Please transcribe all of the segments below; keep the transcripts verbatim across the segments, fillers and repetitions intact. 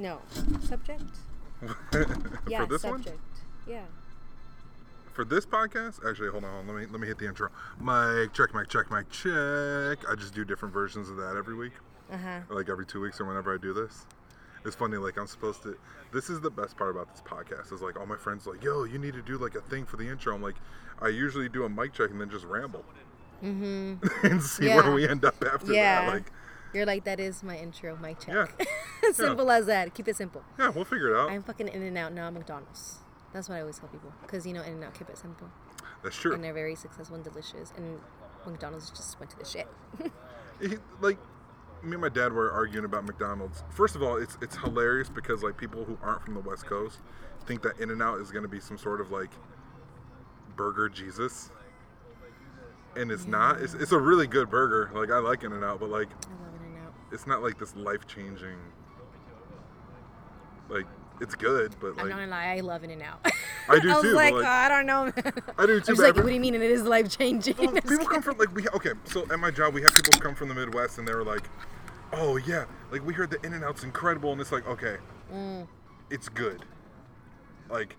No. Subject? Yeah, for this subject. One? Yeah. For this podcast? Actually, hold on. Let me let me hit the intro. Mic, check, mic, check, mic, check. I just do different versions of that every week. Uh-huh. Or like every two weeks or whenever I do this. It's funny, like I'm supposed to, this is the best part about this podcast, is like all my friends are like, yo, you need to do like a thing for the intro. I'm like, I usually do a mic check and then just ramble. Mm-hmm. And see yeah. where we end up after yeah. that. Like, you're like, that is my intro, mic check. Yeah. Simple yeah. as that. Keep it simple. Yeah, we'll figure it out. I'm fucking In-N-Out now, McDonald's. That's what I always tell people. Because, you know, In-N-Out, keep it simple. That's true. And they're very successful and delicious. And McDonald's just went to the shit. it, like... Me and my dad were arguing about McDonald's. First of all, it's it's hilarious because like people who aren't from the West Coast think that In-N-Out is going to be some sort of like burger Jesus, and it's yeah. not. It's it's a really good burger. Like I like In-N-Out, but like I love In-N-Out. It's not like this life changing. Like it's good, but like I'm not gonna lie, I love In-N-out. I do too. I was too, like, like oh, I don't know. I do too. I was like, what do you mean? And it is life changing. Well, people come from like we okay. So at my job, we have people come from the Midwest, and they were like, oh yeah, like we heard the In-N-Out's incredible, and it's like okay, mm. it's good. Like,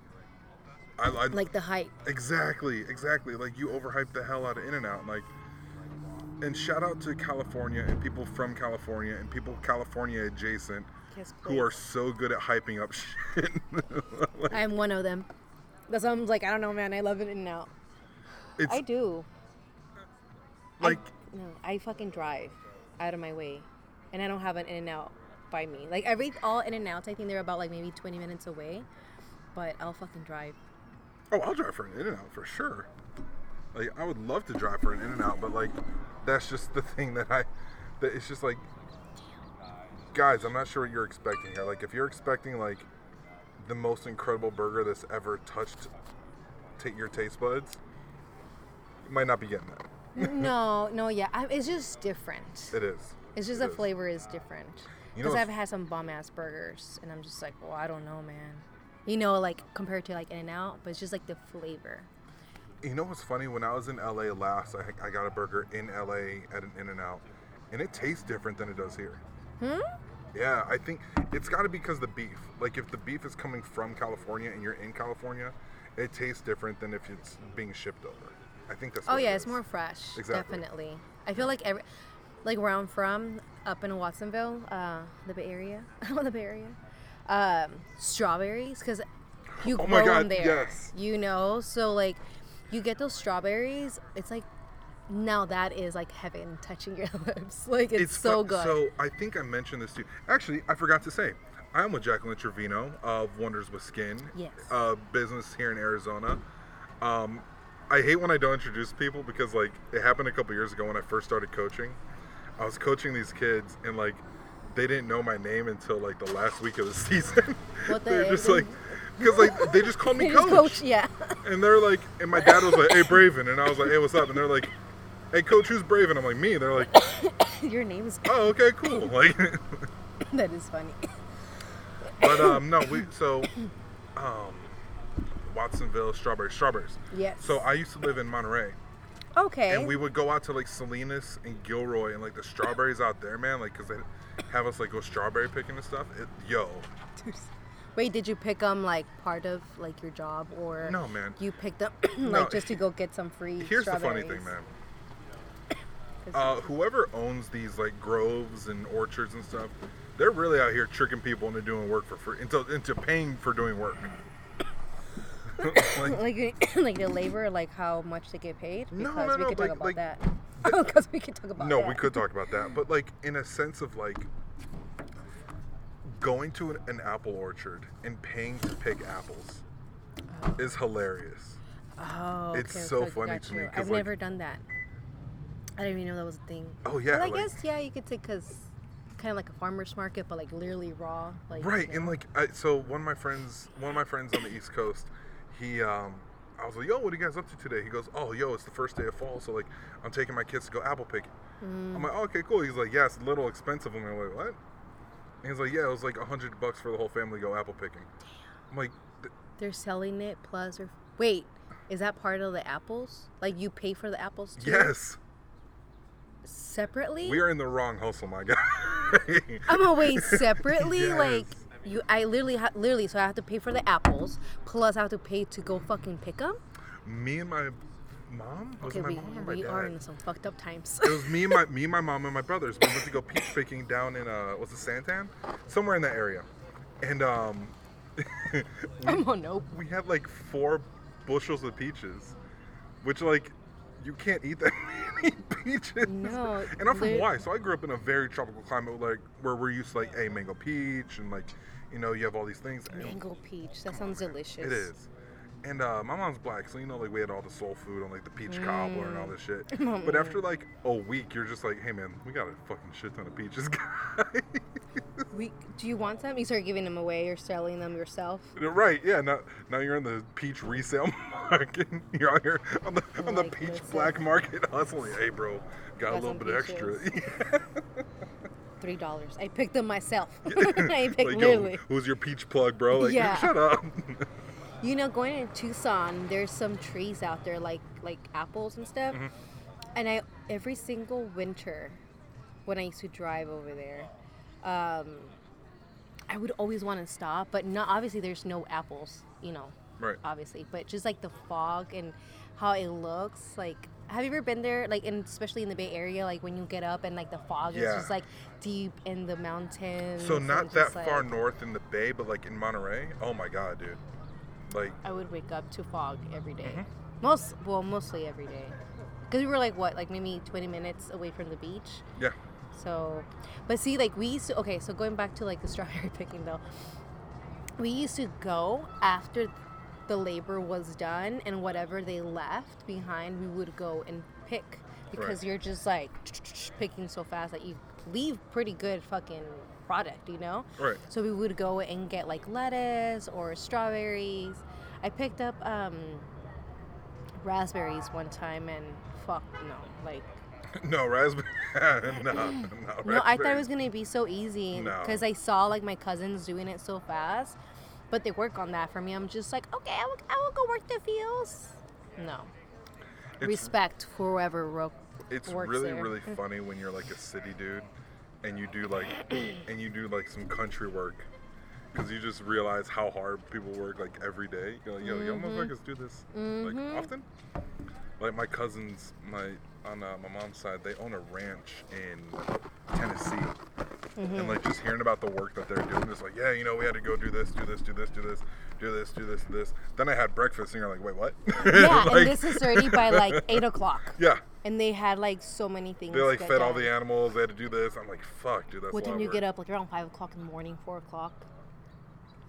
I, I like the hype. Exactly, exactly. Like you overhyped the hell out of In-N-Out, like. And shout out to California and people from California and people California adjacent. Yes, who are so good at hyping up shit. Like, I'm one of them. That's why I'm like, I don't know, man. I love it In-N-Out. It's, I do. Like, I, no, I fucking drive out of my way, and I don't have an In-N-Out by me. Like every all In-N-Outs, I think they're about like maybe twenty minutes away, but I'll fucking drive. Oh, I'll drive for an In-N-Out for sure. Like I would love to drive for an In-N-Out, but like that's just the thing that I. That it's just like. Guys, I'm not sure what you're expecting here. Like, if you're expecting, like, the most incredible burger that's ever touched t- your taste buds, you might not be getting that. no, no, yeah. I, it's just different. It is. It's just it the is. Flavor is different. Because you know, I've had some bomb-ass burgers, and I'm just like, well, I don't know, man. You know, like, compared to, like, In-N-Out, but it's just, like, the flavor. You know what's funny? When I was in L A last, I, I got a burger in L A at an In-N-Out, and it tastes different than it does here. Hmm? Yeah, I think it's got to be because the beef. Like, if the beef is coming from California and you're in California, it tastes different than if it's being shipped over. I think that's. Oh yeah, it it's more fresh. Exactly. Definitely. I feel like every, like where I'm from, up in Watsonville, uh, the Bay Area, the Bay Area, um, strawberries because you oh grow my God, them there. Yes. You know, so like, you get those strawberries. It's like. Now that is like heaven touching your lips. Like it's, it's so good. So I think I mentioned this too. Actually, I forgot to say, I'm with Jacqueline Trevino of Wonders with Skin. Yes. Uh, business here in Arizona. Um, I hate when I don't introduce people because like it happened a couple years ago when I first started coaching. I was coaching these kids and like they didn't know my name until like the last week of the season. What the? They're just like. Because, like, they just called me coach. coach. Yeah. And they're like, and my dad was like, hey, Braven. And I was like, hey, what's up? And they're like, hey, coach, who's Braven? I'm like, me. They're like. Your name is. Oh, okay, cool. Like. That is funny. But, um, no, we, so, um, Watsonville, strawberries, strawberries. Yes. So I used to live in Monterey. Okay. And we would go out to, like, Salinas and Gilroy and, like, the strawberries out there, man. Like, because they have us, like, go strawberry picking and stuff. It, yo. Wait, did you pick them like part of like your job or no, man? You picked them like no, just to go get some free. Here's the funny thing, man. Uh, whoever owns these like groves and orchards and stuff, they're really out here tricking people into doing work for free, into into paying for doing work. like, like like the labor, like how much they get paid. Because no, no, we no, could like, talk about like, that. Because we could talk about. No, that. we could talk about that, but like in a sense of like. Going to an, an apple orchard and paying to pick apples oh. is hilarious. Oh, okay. It's so, so funny to me. I've like, never done that. I didn't even know that was a thing. Oh yeah. Well, I like, guess yeah, you could say because kind of like a farmer's market, but like literally raw. Like, right, you know. And like I, so one of my friends, one of my friends on the East Coast, he, um, I was like, yo, what are you guys up to today? He goes, oh, yo, it's the first day of fall, so like I'm taking my kids to go apple picking. Mm. I'm like, oh, okay, cool. He's like, yeah, it's a little expensive. I'm like, what? And he's like, yeah, it was like a hundred bucks for the whole family to go apple picking. I'm like, Th- they're selling it plus or wait, is that part of the apples? Like you pay for the apples too? Yes. Separately? We are in the wrong hustle, my guy. I'm gonna wait separately, yes. Like You, I literally, ha- literally. So I have to pay for the apples. Plus, I have to pay to go fucking pick them. Me and my mom. Was okay, it my we, mom or my we dad? Are in some fucked up times. It was me and my me and my mom and my brothers. We went to go peach picking down in uh, was it Santan? Somewhere in that area, and um. we, oh no. We had like four bushels of peaches, which like. You can't eat that many peaches. No. And I'm from Hawaii, so I grew up in a very tropical climate, like where we're used to like, hey, mango peach, and like, you know, you have all these things. Mango and, peach, that sounds on, delicious. Man. It is. And uh, my mom's black, so you know, like we had all the soul food on like the peach mm. cobbler and all this shit. But after like a week, you're just like, hey man, we got a fucking shit ton of peaches, guys. We, do you want them? You start giving them away. You're selling them yourself. Right. Yeah. Now, now you're in the peach resale market. You're out here on the, on the like, peach listen. black market hustling. Hey, bro, got, got a little bit peaches. Extra. Three dollars. I picked them myself. I picked like, literally. Yo, who's your peach plug, bro? Like, yeah. Shut up. You know, going in Tucson, there's some trees out there, like like apples and stuff. Mm-hmm. And I every single winter, when I used to drive over there. Um, I would always want to stop, but not obviously. There's no apples, you know. Right. Obviously, but just like the fog and how it looks. Like, have you ever been there? Like, and especially in the Bay Area, like when you get up and like the fog yeah. is just like deep in the mountains. So not that like, far north in the Bay, but like in Monterey. Oh my God, dude! Like I would wake up to fog every day. Mm-hmm. Most well, mostly every day, because we were like what, like maybe twenty minutes away from the beach. Yeah. So, but see, like we used to, okay, so going back to like the strawberry picking though, we used to go after the labor was done and whatever they left behind, we would go and pick because right. you're just like picking so fast that you leave pretty good fucking product, you know? Right. So we would go and get like lettuce or strawberries. I picked up um, raspberries one time and fuck no, like. No, raspberry. no, no, raspberry. No, I thought it was going to be so easy because no. I saw like my cousins doing it so fast, but they work on that for me. I'm just like, okay, I will, I will go work the fields. No. It's, Respect for whoever ro- it's works really, there. really funny when you're like a city dude and you do like, and you do like some country work because you just realize how hard people work like every day. You're like, yo, mm-hmm. yo, motherfuckers do this mm-hmm. like often. Like my cousins, my on uh, my mom's side, they own a ranch in Tennessee, mm-hmm. and like just hearing about the work that they're doing, it's like, yeah, you know, we had to go do this, do this, do this, do this, do this, do this, do this. Then I had breakfast, and you're like, wait, what? Yeah, like, and this is already by like eight o'clock. Yeah. And they had like so many things. They like fed done. all the animals. They had to do this. I'm like, fuck, dude, that's. What time do you work. Get up? Like around five o'clock in the morning, four o'clock.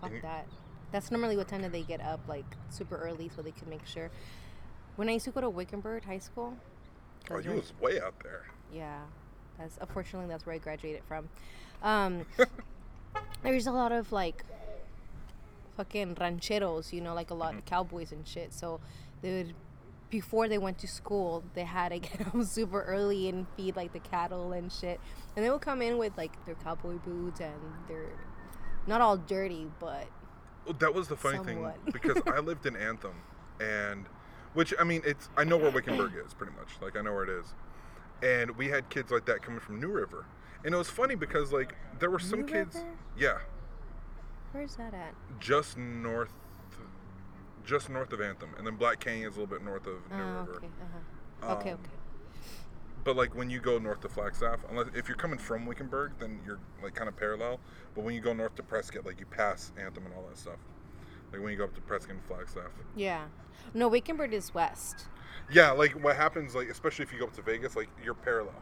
Fuck you, that. That's normally what time that they get up, like super early, so they can make sure. When I used to go to Wickenburg High School. Oh, you was way out there. Yeah. That's, unfortunately, that's where I graduated from. Um, there's a lot of, like, fucking rancheros, you know, like a lot mm-hmm. of cowboys and shit. So they would, before they went to school, they had to get up super early and feed, like, the cattle and shit. And they would come in with, like, their cowboy boots and their, not all dirty, but well, that was the funny somewhat. thing because I lived in Anthem and... Which, I mean, it's I know where Wickenburg is, pretty much. Like, I know where it is. And we had kids like that coming from New River. And it was funny because, like, there were some New kids. River? Yeah. Where's that at? Just north just north of Anthem. And then Black Canyon is a little bit north of New oh, River. Okay, uh-huh. um, okay, okay. But, like, when you go north to Flagstaff, unless if you're coming from Wickenburg, then you're, like, kind of parallel. But when you go north to Prescott, like, you pass Anthem and all that stuff. Like, when you go up to Prescott and Flagstaff. Yeah. No, Wickenburg is west. Yeah, like, what happens, like, especially if you go up to Vegas, like, you're parallel.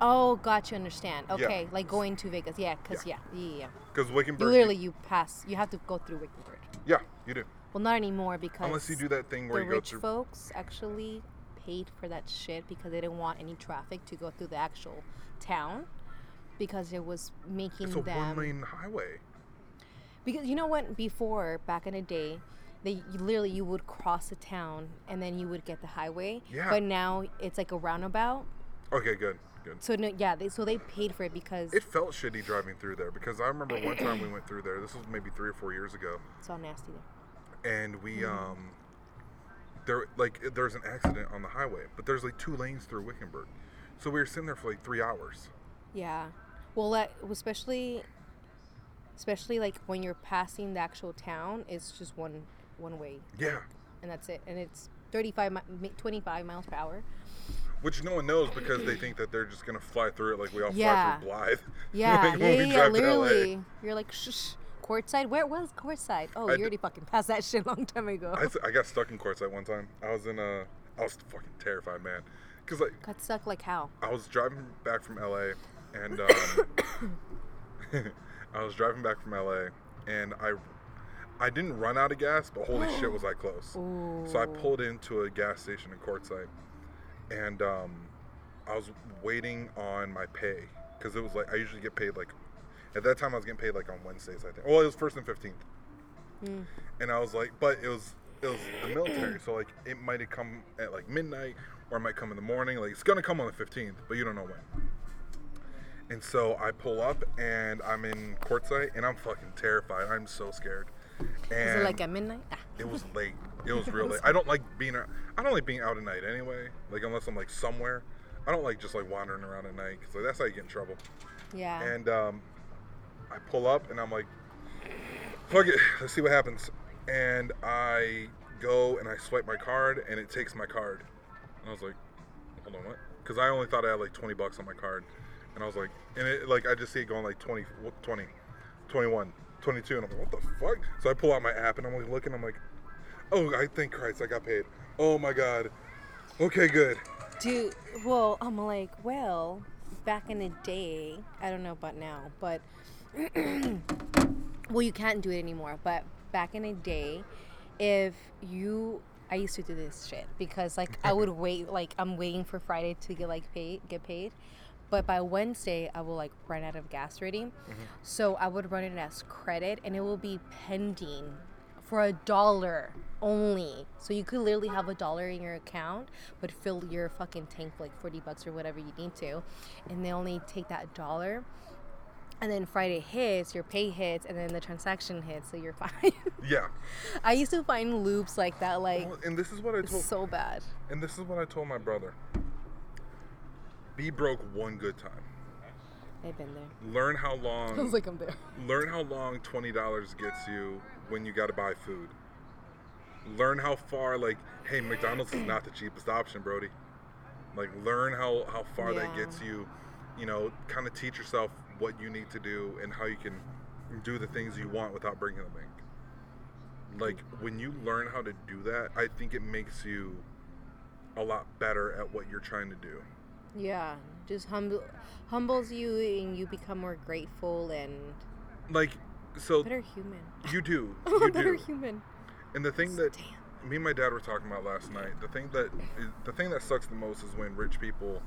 Oh, gotcha, understand. Okay, yeah. Like, going to Vegas. Yeah, because, yeah, yeah, yeah. Because Wickenburg... Literally, you, you pass, you have to go through Wickenburg. Yeah, you do. Well, not anymore, because... Unless you do that thing where you go through... The rich folks actually paid for that shit because they didn't want any traffic to go through the actual town because it was making them... It's a one-lane highway. Because you know what? Before, back in the day, they you, literally you would cross a town and then you would get the highway. Yeah. But now it's like a roundabout. Okay, good, good. So no, yeah, they, so they paid for it because it felt shitty driving through there because I remember one time we went through there. This was maybe three or four years ago. It's all nasty there. And we mm-hmm. um, there like there's an accident on the highway, but there's like two lanes through Wickenburg, so we were sitting there for like three hours. Yeah, well, that, especially. especially like when you're passing the actual town, it's just one one way. Yeah. And that's it. And it's thirty-five, twenty-five miles per hour. Which no one knows because they think that they're just going to fly through it like we all yeah. fly through Blythe. Yeah, like yeah, yeah, yeah literally. You're like, shh, shh. Quartzsite? Where was Quartzsite? Oh, I you d- already fucking passed that shit a long time ago. I, I got stuck in Quartzsite one time. I was in a... I was fucking terrified, man. Cause like... Got stuck like how? I was driving back from L A and... Um, I was driving back from L A and I... I didn't run out of gas, but holy shit was I close. Ooh. So I pulled into a gas station in Quartzsite. And um, I was waiting on my pay because it was like I usually get paid like at that time I was getting paid like on Wednesdays I think. Well, it was first and fifteenth, mm. and I was like, but it was it was the military, so like it might have come at like midnight or it might come in the morning. Like it's gonna come on the fifteenth, but you don't know when. And so I pull up and I'm in Quartzsite and I'm fucking terrified. I'm so scared. And was it like at midnight? Ah. It was late. It was real late. I don't like being out, I don't like being out at night anyway. Like unless I'm like somewhere, I don't like just like wandering around at night because like that's how you get in trouble. Yeah. And um, I pull up and I'm like, fuck it, let's see what happens. And I go and I swipe my card and it takes my card. And I was like, hold on, what? Because I only thought I had like twenty bucks on my card. And I was like, and it like I just see it going like twenty, twenty, twenty-one, twenty-two, and I'm like, what the fuck? So I pull out my app and I'm like looking, I'm like, oh, I thank Christ I got paid. Oh my God. Okay, good. Dude, well, I'm like, well, back in the day, I don't know about now, but, well, you can't do it anymore, but back in the day, if you, I used to do this shit because like I would wait, like I'm waiting for Friday to get like paid, get paid. But by Wednesday, I will like run out of gas already. Mm-hmm. So I would run it as credit and it will be pending for a dollar only. So you could literally have a dollar in your account, but fill your fucking tank for like forty bucks or whatever you need to. And they only take that dollar. And then Friday hits, your pay hits, and then the transaction hits, so you're fine. Yeah. I used to find loops like that. Like, well, and this is what I told, so bad. And this is what I told my brother. Be broke one good time. I've been there. Learn how long. Sounds like I'm there. Learn how long twenty dollars gets you when you gotta buy food. Learn how far, like, hey, McDonald's is not the cheapest option, Brody. Like, learn how, how far yeah. that gets you. You know, kind of teach yourself what you need to do and how you can do the things you want without breaking the bank. Like, when you learn how to do that, I think it makes you a lot better at what you're trying to do. Yeah, just humble, humbles you, and you become more grateful and like so. Better human. You do. You do. Better human. And the thing that Damn. me and my dad were talking about last night, the thing that the thing that sucks the most is when rich people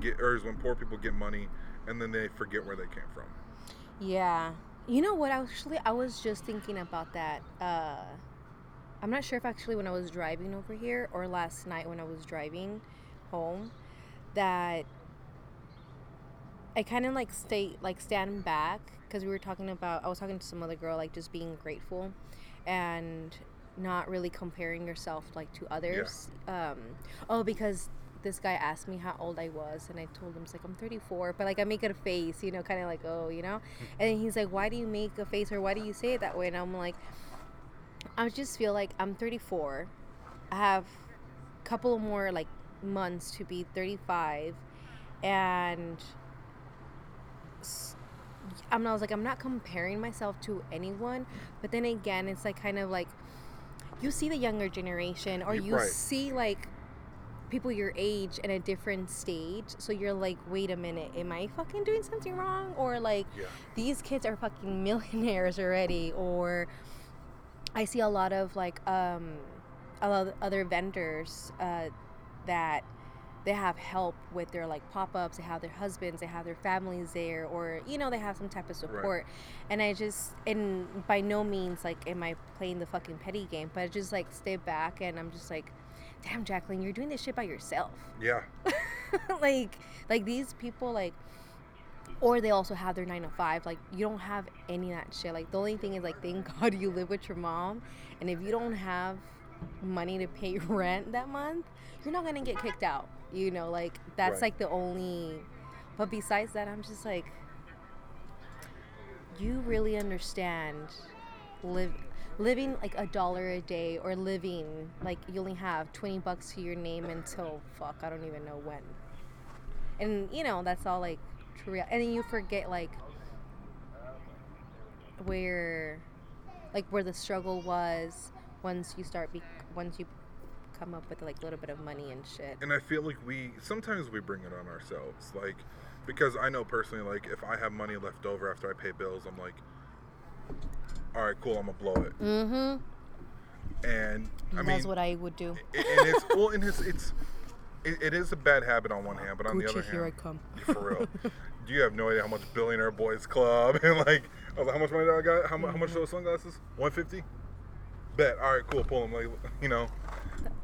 get, or is when poor people get money, and then they forget where they came from. Yeah, you know what? Actually, I was just thinking about that. Uh, I'm not sure if actually when I was driving over here or last night when I was driving home. That I kind of like stay like stand back because we were talking about I was talking to some other girl like just being grateful and not really comparing yourself like to others. Yeah. Um, oh, because this guy asked me how old I was and I told him it's like I'm thirty-four, but like I make a face, you know, kind of like oh, you know, and then he's like, why do you make a face or why do you say it that way? And I'm like, I just feel like I'm thirty-four. I have a couple more like. months to be thirty-five and I'm I was like I'm not comparing myself to anyone, but then again it's like kind of like you see the younger generation or you right. see like people your age in a different stage, so you're like wait a minute, am I fucking doing something wrong? Or like yeah. these kids are fucking millionaires already, or I see a lot of like um a lot of other vendors uh that they have help with their like pop-ups, they have their husbands, they have their families there, or you know they have some type of support right. and I just and by no means like am I playing the fucking petty game, but I just like stay back and I'm just like damn Jacqueline, you're doing this shit by yourself. Yeah. like like these people like or they also have their nine to five, like you don't have any of that shit. Like the only thing is like thank God you live with your mom, and if you don't have money to pay rent that month you're not gonna get kicked out, you know, like that's right. like the only, but besides that I'm just like you really understand live living like a dollar a day, or living like you only have twenty bucks to your name until fuck I don't even know when. And you know, that's all like true. And then you forget like where like where the struggle was once you start be- once you come up with like a little bit of money and shit. And I feel like we sometimes we bring it on ourselves, like, because I know personally, like, if I have money left over after I pay bills, I'm like, all right, cool, I'm gonna blow it. Mm-hmm. And I mean, that's what I would do. It, and it's well, and it's it's it, it is a bad habit on one hand, but on Gucci, the other hand, here I come. For real, you have no idea how much Billionaire Boys Club and like, I was like, how much money do I got? How, mm-hmm. how much are those sunglasses? one fifty Bet. All right, cool, pull them. Like, you know.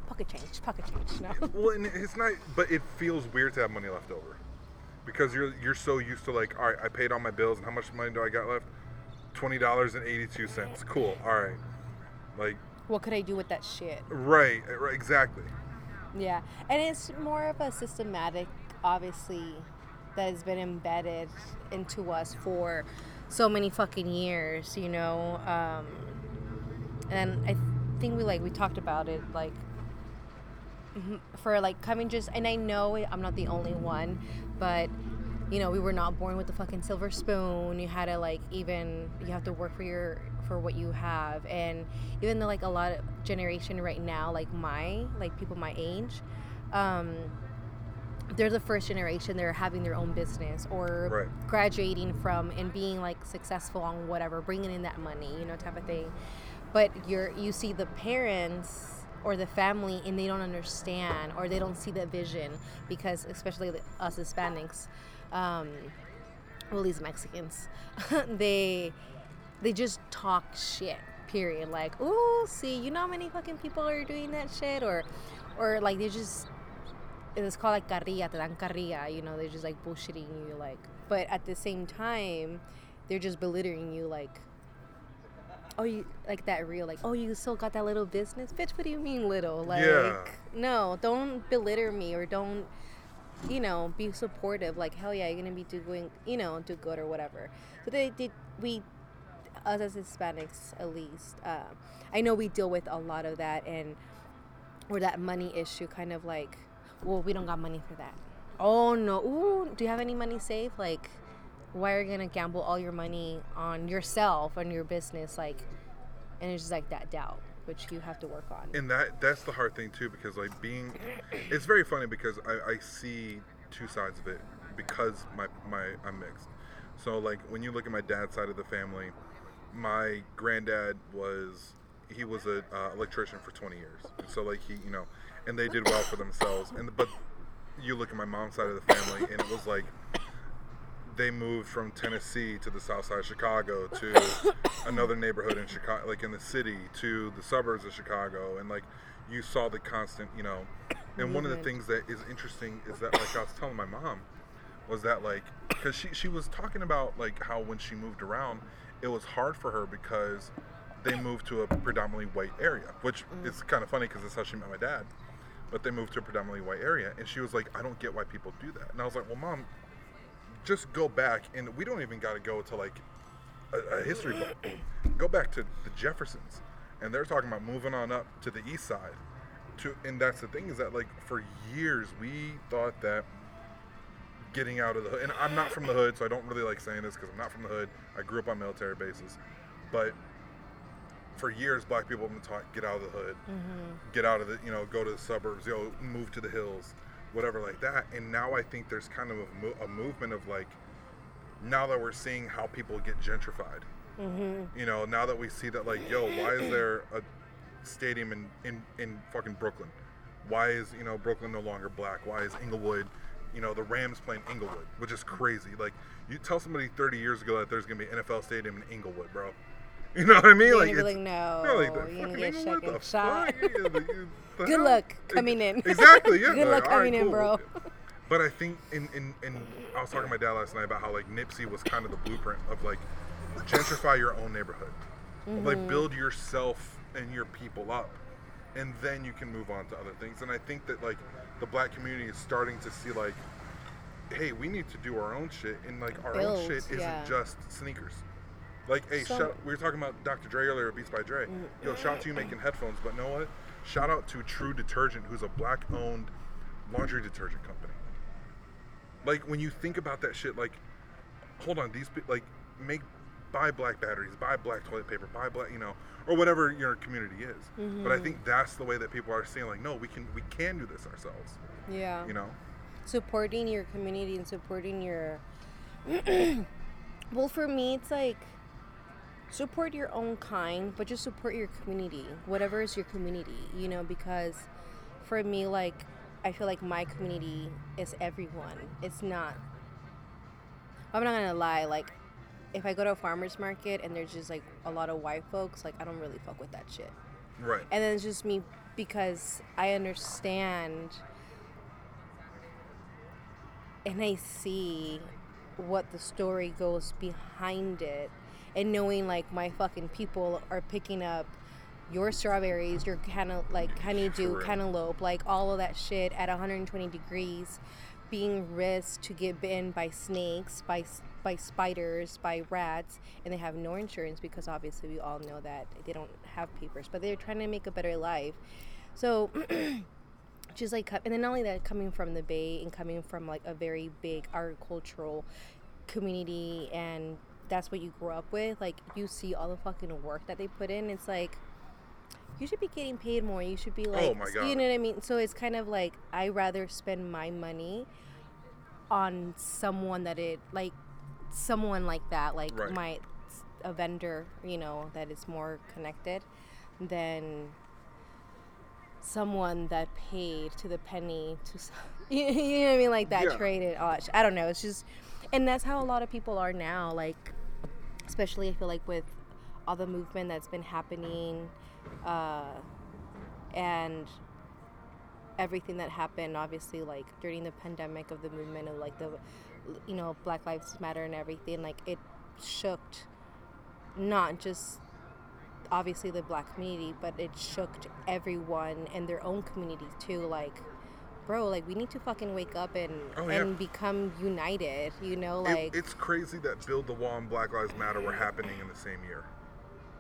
Pocket change, pocket change. No. Well, and it's not, but it feels weird to have money left over, because you're you're so used to like, all right, I paid all my bills, and how much money do I got left? Twenty dollars and eighty-two cents. Cool. All right. Like, what could I do with that shit? Right. Right. Exactly. Yeah, and it's more of a systematic, obviously, that has been embedded into us for so many fucking years, you know. Um, and I think we like we talked about it like. For like coming just and I know I'm not the only one, but you know, we were not born with the fucking silver spoon. You had to like even you have to work for your for what you have. And even though like a lot of generation right now, like my like people my age, um they're the first generation, they're having their own business or right. graduating from and being like successful on whatever, bringing in that money, you know, type of thing. But you're you see the parents or the family, and they don't understand, or they don't see the vision, because especially us Hispanics, um, well, these Mexicans, they they just talk shit. Period. Like, ooh, see, you know how many fucking people are doing that shit, or or like they just it's called like carrilla, te dan carrilla. You know, they're just like bullshitting you. Like, but at the same time, they're just belittling you. Like. Oh, you like that real, like, oh, you still got that little business? Bitch, what do you mean little? Like, yeah. No, don't belittle me, or don't, you know, be supportive. Like, hell yeah, you're going to be doing, you know, do good or whatever. So they did, we, us as Hispanics at least, uh, I know we deal with a lot of that, and, or that money issue, kind of like, well, we don't got money for that. Oh, no. Ooh, do you have any money saved? Like, why are you gonna gamble all your money on yourself, on your business, like, and it's just like that doubt, which you have to work on. And that that's the hard thing too, because like being, it's very funny because I, I see two sides of it, because my my I'm mixed. So like when you look at my dad's side of the family, my granddad was he was a uh, electrician for twenty years. So like he you know, and they did well for themselves. And but you look at my mom's side of the family, and it was like. They moved from Tennessee to the south side of Chicago to another neighborhood in Chicago, like in the city to the suburbs of Chicago. And like you saw the constant, you know, and one of the things that is interesting is that like I was telling my mom was that like, cause she, she was talking about like how when she moved around, it was hard for her because they moved to a predominantly white area, which mm. is kind of funny cause that's how she met my dad, but they moved to a predominantly white area. And she was like, I don't get why people do that. And I was like, well, Mom, just go back, and we don't even got to go to like a, a history book. Go back to the Jeffersons, and they're talking about moving on up to the east side. To and that's the thing is that like for years we thought that getting out of the hood, and I'm not from the hood, so I don't really like saying this because I'm not from the hood. I grew up on military bases, but for years black people have been taught get out of the hood, mm-hmm. get out of the you know go to the suburbs, you know move to the hills. Whatever like that, and now I think there's kind of a, mo- a movement of like, now that we're seeing how people get gentrified, mm-hmm. you know, now that we see that like, yo, why is there a stadium in, in, in fucking Brooklyn? Why is, you know, Brooklyn no longer black? Why is Inglewood, you know, the Rams playing Inglewood, which is crazy. Like, you tell somebody thirty years ago that there's going to be an N F L stadium in Inglewood, bro. You know what I mean? You're like, it's, like no, no like the you're gonna get second shot. Good luck coming in. Exactly. Yeah. Good luck coming in, bro. But I think, in in in, I was talking to my dad last night about how like Nipsey was kind of the blueprint of like gentrify your own neighborhood, mm-hmm. like build yourself and your people up, and then you can move on to other things. And I think that like the black community is starting to see like, hey, we need to do our own shit, and like our build, own shit isn't yeah. just sneakers. Like, hey, so, shout out, we were talking about Doctor Dre earlier, Beats by Dre. Yo, shout out to you making headphones, but you know what? Shout out to True Detergent, who's a black-owned laundry detergent company. Like, when you think about that shit, like, hold on, these, like, make, buy black batteries, buy black toilet paper, buy black, you know, or whatever your community is. Mm-hmm. But I think that's the way that people are seeing, like, no, we can, we can do this ourselves. Yeah. You know? Supporting your community and supporting your, well, for me, it's like, support your own kind, but just support your community, whatever is your community, you know, because for me, like, I feel like my community is everyone. It's not, I'm not gonna lie, like, if I go to a farmer's market and there's just, like, a lot of white folks, like, I don't really fuck with that shit. Right. And then it's just me, because I understand and I see what the story goes behind it. And knowing, like, my fucking people are picking up your strawberries, your canna- like honeydew, cantaloupe, like all of that shit at one hundred twenty degrees, being risked to get bitten by snakes, by by spiders, by rats, and they have no insurance because obviously we all know that they don't have papers, but they're trying to make a better life. So just like, and then not only that, coming from the Bay and coming from like a very big agricultural community, and that's what you grew up with, like, you see all the fucking work that they put in. It's like, you should be getting paid more. You should be like, oh my God. You know what I mean? So it's kind of like, I rather spend my money on someone that it, like, someone like that, like right. my, a vendor, you know, that is more connected than someone that paid to the penny to, you know what I mean? Like that yeah. traded, I don't know. It's just, and that's how a lot of people are now, like, especially I feel like with all the movement that's been happening uh, and everything that happened, obviously, like, during the pandemic of the movement of, like, the, you know, Black Lives Matter and everything, like, it shook not just, obviously, the Black community, but it shook everyone and their own community, too, like, bro, like, we need to fucking wake up and oh, yeah. and become united, you know, like... It, it's crazy that Build the Wall and Black Lives Matter were happening in the same year.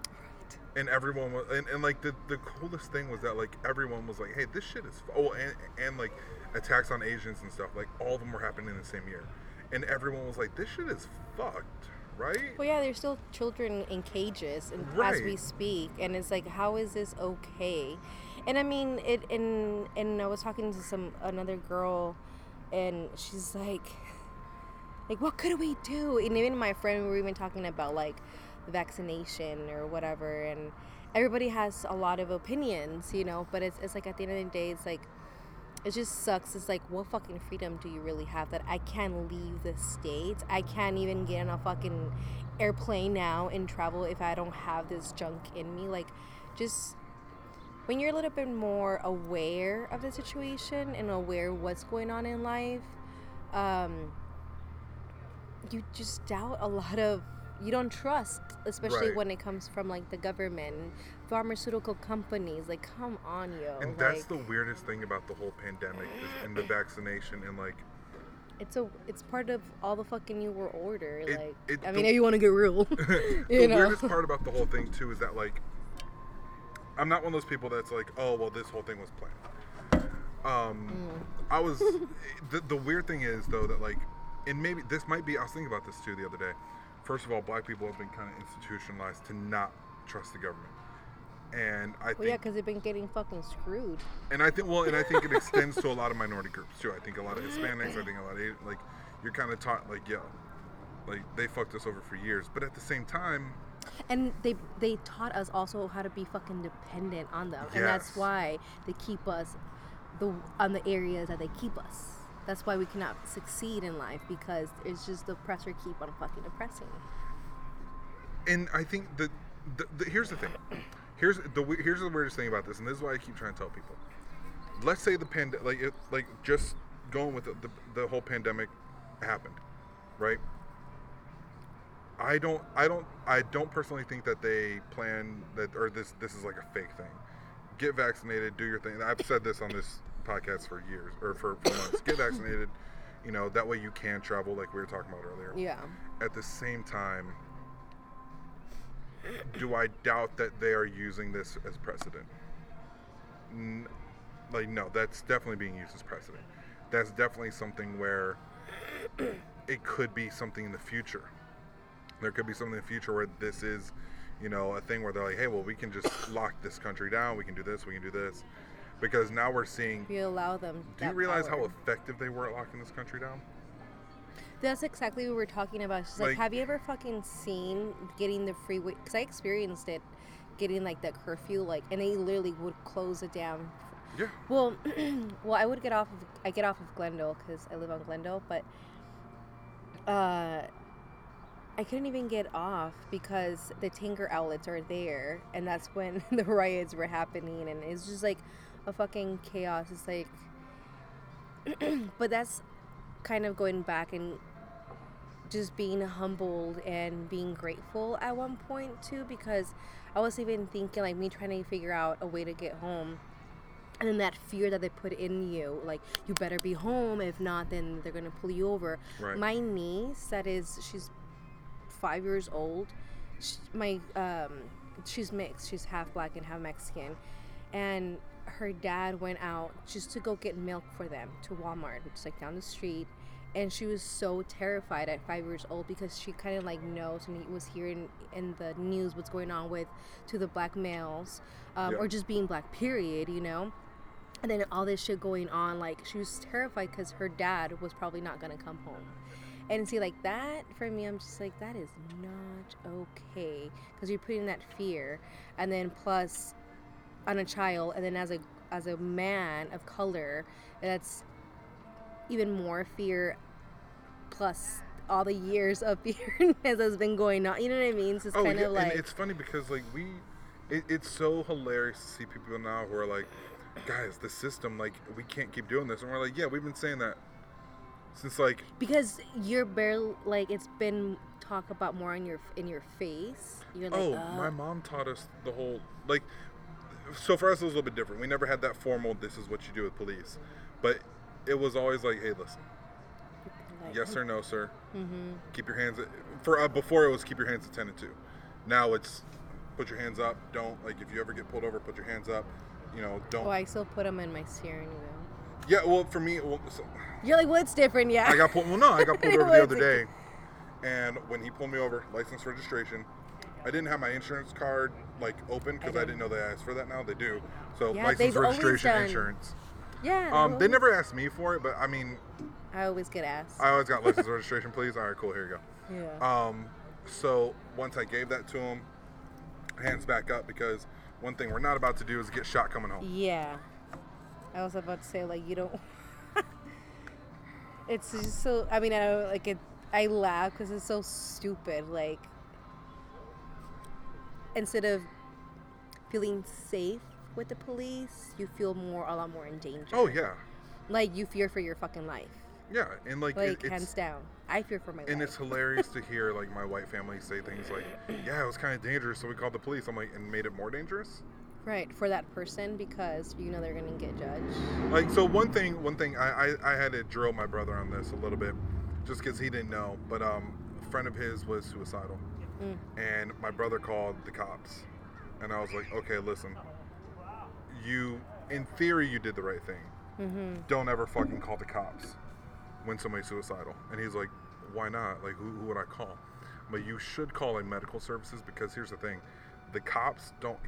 Right. And everyone was... And, and like, the, the coolest thing was that, like, everyone was like, hey, this shit is... Oh, and, and, like, attacks on Asians and stuff, like, all of them were happening in the same year. And everyone was like, this shit is fucked, right? Well, yeah, there's still children in cages and right. as we speak, and it's like, how is this okay? And I mean, it, and and I was talking to some another girl, and she's like, like, what could we do? And even my friend, we were even talking about, like, vaccination or whatever, and everybody has a lot of opinions, you know, but it's, it's like, at the end of the day, it's like, it just sucks. It's like, what fucking freedom do you really have that I can't leave the States? I can't even get on a fucking airplane now and travel if I don't have this junk in me. Like, just... When you're a little bit more aware of the situation and aware of what's going on in life, um, you just doubt a lot of, you don't trust, especially right. when it comes from, like, the government, pharmaceutical companies. Like, come on, yo. And like, that's the weirdest thing about the whole pandemic and the vaccination and, like... It's a it's part of all the fucking New World Order. It, like, it, I mean, the, if you want to get real, the you know? Weirdest part about the whole thing, too, is that, like, I'm not one of those people that's like, oh, well, this whole thing was planned. Um, mm. I was, the, the weird thing is, though, that, like, and maybe this might be, I was thinking about this, too, the other day. First of all, Black people have been kind of institutionalized to not trust the government. And I well, think... yeah, because they've been getting fucking screwed. And I think, well, and I think it extends to a lot of minority groups, too. I think a lot of Hispanics, I think a lot of, like, you're kind of taught, like, yo, like, they fucked us over for years. But at the same time... And they they taught us also how to be fucking dependent on them. Yes. And that's why they keep us the on the areas that they keep us. That's why we cannot succeed in life, because it's just the oppressor keep on fucking oppressing. And I think that the, the, here's the thing. Here's the here's the weirdest thing about this, and this is why I keep trying to tell people. Let's say the pandemic, like, it, like just going with the, the the whole pandemic happened, right? I don't, I don't, I don't personally think that they plan that, or this, this is like a fake thing. Get vaccinated, do your thing. I've said this on this podcast for years, or for, for months. Get vaccinated, you know, that way you can travel, like we were talking about earlier. Yeah. At the same time, do I doubt that they are using this as precedent? N- like, no, that's definitely being used as precedent. That's definitely something where it could be something in the future. There could be something in the future where this is, you know, a thing where they're like, hey, well, we can just lock this country down. We can do this. We can do this. Because now we're seeing... We allow them Do you realize power. how effective they were at locking this country down? That's exactly what we were talking about. She's like, like have you ever fucking seen getting the freeway? Because I experienced it, getting, like, that curfew, like, and they literally would close it down. Yeah. Well, well, I would get off of... I get off of Glendale because I live on Glendale, but... Uh... I couldn't even get off because the tanker outlets are there, and that's when the riots were happening, and it's just like a fucking chaos. It's like, but that's kind of going back and just being humbled and being grateful at one point too, because I was even thinking, like, me trying to figure out a way to get home, and then that fear that they put in you, like, you better be home, if not then they're gonna pull you over. Right. My niece, that is, she's five years old, she, my um she's mixed, she's half black and half Mexican, and her dad went out just to go get milk for them to Walmart, which is like down the street, and she was so terrified at five years old because she kind of like knows and was hearing in the news what's going on with to the black males, um, yeah. or just being black, period, you know. And then all this shit going on, like, she was terrified because her dad was probably not going to come home. And see, like, that, for me, I'm just like, that is not okay. Because you're putting that fear, and then plus, on a child, and then as a as a man of color, that's even more fear, plus all the years of fear that's been going on. You know what I mean? So it's oh, kind of yeah, like... And it's funny because, like, we... It, it's so hilarious to see people now who are like, guys, the system, like, we can't keep doing this. And we're like, yeah, we've been saying that. Since, like, because you're barely, like, it's been talk about more on your in your face. You're like, oh, oh, my mom taught us the whole, like, so for us it was a little bit different. We never had that formal, this is what you do with police, but it was always like, hey, listen, like, yes or no, sir. Mm-hmm. Keep your hands for uh, before it was keep your hands attended to. Now it's put your hands up. Don't, like, if you ever get pulled over, put your hands up. You know, don't. Oh, I still put them in my steering wheel. Yeah, well, for me, well, so, you're like, well, it's different, yeah. I got pulled. Well, no, I got pulled over the other day, and when he pulled me over, license, registration, I didn't have my insurance card like open because I, I didn't know they asked for that now. They do, so yeah, license, registration, insurance. Yeah. Um, always... they never asked me for it, but I mean, I always get asked. I always got license, registration, please. All right, cool. Here you go. Yeah. Um, so once I gave that to him, hands back up, because one thing we're not about to do is get shot coming home. Yeah. I was about to say, like, you don't. It's just so. I mean, I don't, like it. I laugh because it's so stupid. Like, instead of feeling safe with the police, you feel more a lot more in danger. Oh yeah. Like, you fear for your fucking life. Yeah, and like, like it, hands it's, down, I fear for my and life. And it's hilarious to hear, like, my white family say things like, "Yeah, it was kind of dangerous, so we called the police." I'm like, and made it more dangerous. Right, for that person, because you know they're going to get judged. Like, so one thing, one thing, I, I, I had to drill my brother on this a little bit, just because he didn't know, but um, a friend of his was suicidal, mm. and my brother called the cops, and I was like, okay, listen, you, in theory, you did the right thing. Mm-hmm. Don't ever fucking call the cops when somebody's suicidal. And he's like, why not? Like, who, who would I call? But you should call, like, medical services, because here's the thing. The cops don't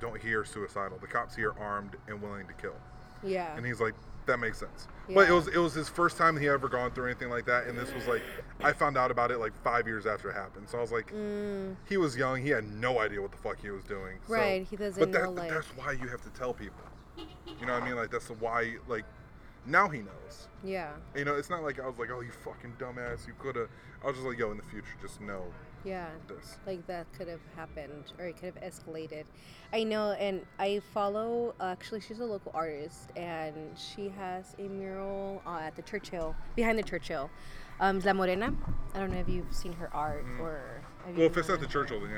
don't hear suicidal. The cops hear armed and willing to kill. Yeah. And he's like, that makes sense. Yeah. But it was it was his first time he ever gone through anything like that. And this was like, I found out about it like five years after it happened. So I was like, mm. he was young. He had no idea what the fuck he was doing. Right. So, he doesn't but that, know. But like... that's why you have to tell people. You know what I mean? Like, that's why, like, now he knows. Yeah. You know, it's not like I was like, oh, you fucking dumbass. You could have. I was just like, yo, in the future, just know. Yeah, this. Like, that could have happened, or it could have escalated. I know, and I follow, uh, actually, she's a local artist, and she has a mural uh, at the Churchill, behind the Churchill. Um, La Morena, I don't know if you've seen her art, mm. or... Have well, you if it's at the Churchill, then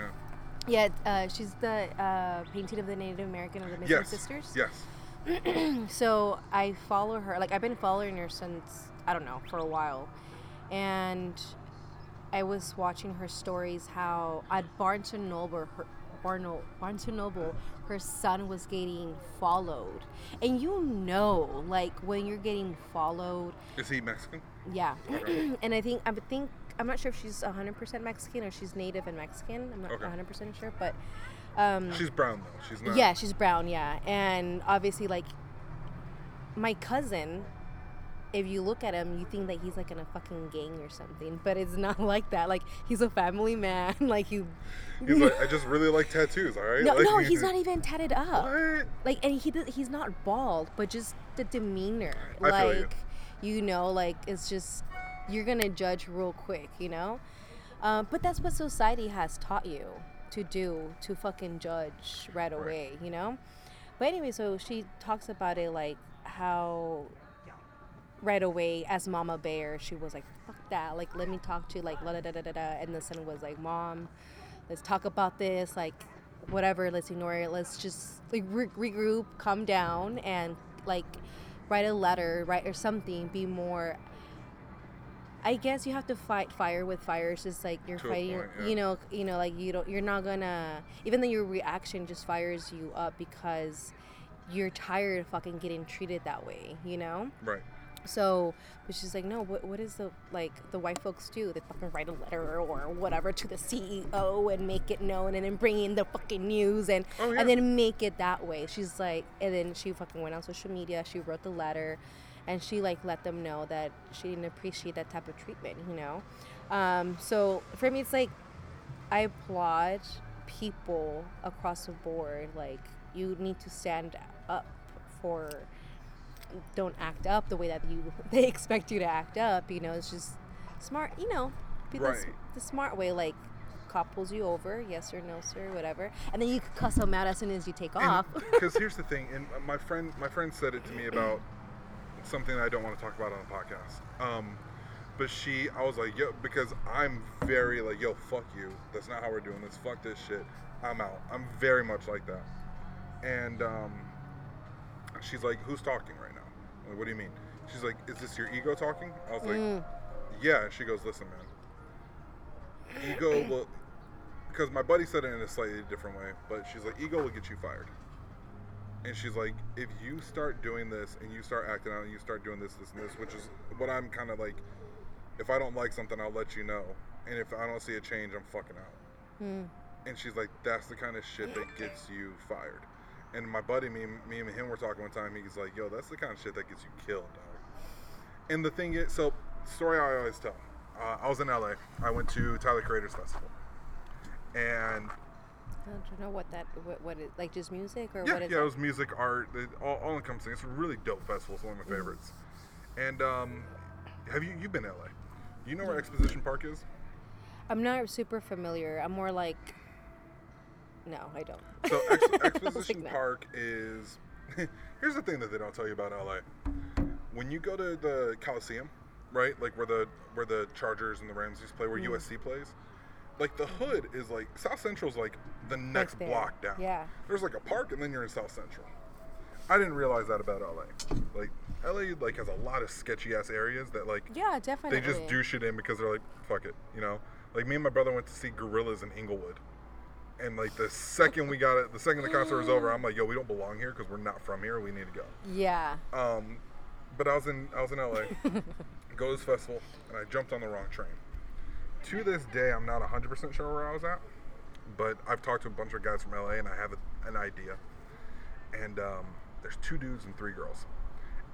yeah. Yeah, uh, she's the uh, painting of the Native American of the Mission yes. Sisters. Yes, yes. So, I follow her, like, I've been following her since, I don't know, for a while, and... I was watching her stories how at Barnes and Noble, her, Barnes and Noble, her son was getting followed. And you know, like, when you're getting followed... Is he Mexican? Yeah. Okay. And I think, I think, I'm not sure if she's one hundred percent Mexican or she's native and Mexican. I'm not okay. one hundred percent sure, but... Um, she's brown, though. She's not... Yeah, she's brown, yeah. And obviously, like, my cousin... If you look at him, you think that he's like in a fucking gang or something, but it's not like that. Like, he's a family man. Like, you. He's like, I just really like tattoos. All right. No, like, no, he's not even tatted up. What? Like, and he he's not bald, but just the demeanor. I like, feel you. you know, like it's just you're gonna judge real quick, you know. Uh, but that's what society has taught you to do, to fucking judge right away, right. you know. But anyway, so she talks about it like how. Right away, as Mama Bear, she was like, fuck that. Like, let me talk to, like, la da da da da da. And the son was like, Mom, let's talk about this. Like, whatever, let's ignore it. Let's just, like, re- regroup, calm down, and, like, write a letter, write or something. Be more. I guess you have to fight fire with fire. It's just like you're to fighting, point, yeah. you know, you know, like, you don't, you're not gonna, even though your reaction just fires you up because you're tired of fucking getting treated that way, you know? Right. So, but she's like, no, what, what is the, like, the white folks do? They fucking write a letter or whatever to the C E O and make it known and then bring in the fucking news and oh, yeah. and then make it that way. She's like, and then she fucking went on social media. She wrote the letter and she, like, let them know that she didn't appreciate that type of treatment, you know? Um, so, for me, it's like, I applaud people across the board. Like, you need to stand up for... Don't act up the way that you they expect you to act up. You know, it's just smart. You know, right. the, the smart way. Like, cop pulls you over, yes or no, sir, whatever, and then you could cuss them out as soon as you take and, off. Because here's the thing, and my friend, my friend said it to me about something I don't want to talk about on the podcast. Um, but she, I was like, yo, because I'm very like, yo, fuck you. That's not how we're doing this. Fuck this shit. I'm out. I'm very much like that. And um, she's like, who's talking right now? Like, what do you mean? She's like, is this your ego talking? I was like, mm. yeah. She goes, listen, man. Ego will... Because my buddy said it in a slightly different way, but she's like, ego will get you fired. And she's like, if you start doing this and you start acting out and you start doing this, this, and this, which is what I'm kind of like, if I don't like something, I'll let you know. And if I don't see a change, I'm fucking out. Mm. And she's like, that's the kind of shit that gets you fired. And my buddy, me, me and him were talking one time. He's like, yo, that's the kind of shit that gets you killed, dog. And the thing is, so, story I always tell. Uh, I was in L A. I went to Tyler Creator's Festival. And... I don't know what that, what, what is, like just music or yeah, what is Yeah, yeah, it was music, art, all, all encompassing. It's a really dope festival. It's one of my favorites. And um, have you, you've been to L A. You know where Exposition Park is? I'm not super familiar. I'm more like... No, I don't. So Ex- Exposition Park is... Here's the thing that they don't tell you about L A. When you go to the Coliseum, right, like where the where the Chargers and the Rams used to play, where mm. U S C plays, like the hood is like... South Central's like the next right block down. Yeah. There's like a park, and then you're in South Central. I didn't realize that about L A. Like, L A like has a lot of sketchy-ass areas that like... Yeah, definitely. They just do shit in because they're like, fuck it, you know? Like, me and my brother went to see Gorillaz in Inglewood. And, like, the second we got it, the second the concert was over, I'm like, yo, we don't belong here because we're not from here. We need to go. Yeah. Um, but I was in I was in L A, go to this festival, and I jumped on the wrong train. To this day, I'm not one hundred percent sure where I was at, but I've talked to a bunch of guys from L A, and I have a, an idea. And um, there's two dudes and three girls.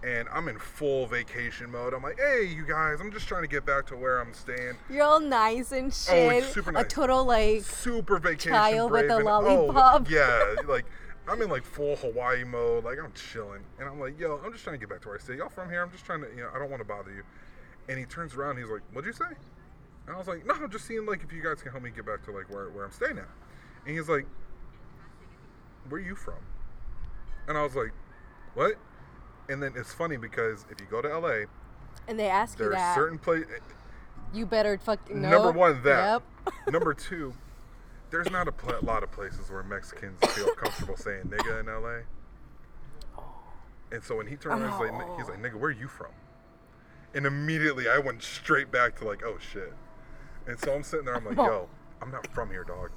And I'm in full vacation mode. I'm like, hey, you guys, I'm just trying to get back to where I'm staying. You're all nice and shit. Oh, super nice. A total, like, super vacation child brave with a lollipop. Oh, yeah, like, I'm in, like, full Hawaii mode. Like, I'm chilling. And I'm like, yo, I'm just trying to get back to where I stay. Y'all from here? I'm just trying to, you know, I don't want to bother you. And he turns around and he's like, what'd you say? And I was like, no, I'm just seeing, like, if you guys can help me get back to, like, where, where I'm staying at. And he's like, where are you from? And I was like, what? And then it's funny because if you go to L A, and they ask you that, there are certain places. You better fucking know. Number one, that. Yep. Number two, there's not a pl- lot of places where Mexicans feel comfortable saying nigga in L A. And so when he turned around, he's like, he's like, nigga, where are you from? And immediately I went straight back to like, oh shit. And so I'm sitting there, I'm like, yo, I'm not from here, dog.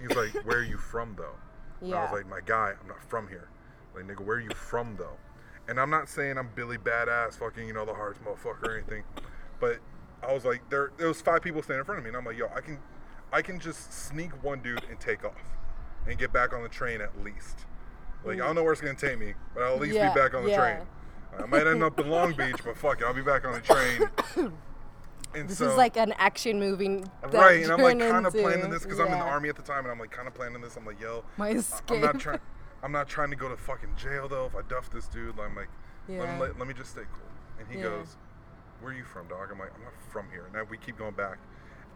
He's like, where are you from, though? Yeah. And I was like, my guy, I'm not from here. Like, nigga, where are you from, though? And I'm not saying I'm Billy Badass, fucking, you know, the hardest motherfucker or anything. But I was like, there, there was five people standing in front of me. And I'm like, yo, I can, I can just sneak one dude and take off and get back on the train at least. Like, mm. I don't know where it's going to take me, but I'll at least yeah, be back on the yeah. train. I might end up in Long Beach, but fuck it, I'll be back on the train. And this so, is like an action movie. Right, and I'm like kind of planning this because yeah. I'm in the army at the time, and I'm like kind of planning this. I'm like, yo, my escape. I, I'm not trying. I'm not trying to go to fucking jail though. If I duff this dude, I'm like, yeah. let, me, let, let me just stay cool. And he yeah. goes, "Where are you from, dog?" I'm like, "I'm not from here." And I, we keep going back,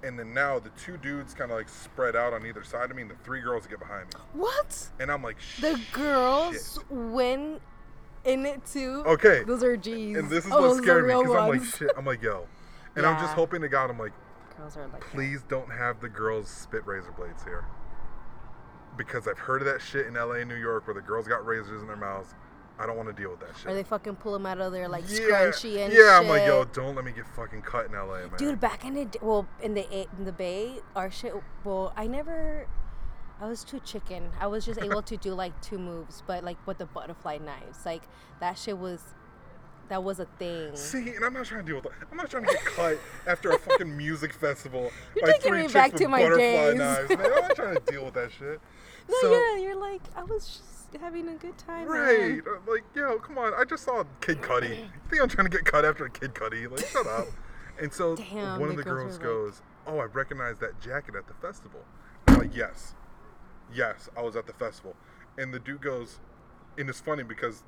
and then now the two dudes kind of like spread out on either side of me, and the three girls get behind me. What? And I'm like, the girls win in it too. Okay, those are G's. And this is oh, what scared me because I'm like, shit. I'm like, yo. And yeah. I'm just hoping to God, I'm like, girls are like please that. Don't have the girls spit razor blades here. Because I've heard of that shit in L A and New York where the girls got razors in their mouths. I don't want to deal with that shit. Or they fucking pull them out of their, like, yeah. scrunchy and yeah, shit. Yeah, I'm like, yo, don't let me get fucking cut in L A, man. Dude, back in the, well, in the, in the Bay, our shit, well, I never, I was too chicken. I was just able to do, like, two moves, but, like, with the butterfly knives. Like, that shit was... That was a thing. See, and I'm not trying to deal with that. I'm not trying to get cut after a fucking music festival. You're by taking three me chicks back with to my days. Knives, man. I'm not trying to deal with that shit. No, so, yeah, you're like, I was just having a good time. Right. Man. Like, yo, come on. I just saw Kid Cudi. You think I'm trying to get cut after a Kid Cudi? Like, shut up. And so Damn, one of the girls, girls goes, like, oh, I recognize that jacket at the festival. I'm like, yes. Yes, I was at the festival. And the dude goes, and it's funny because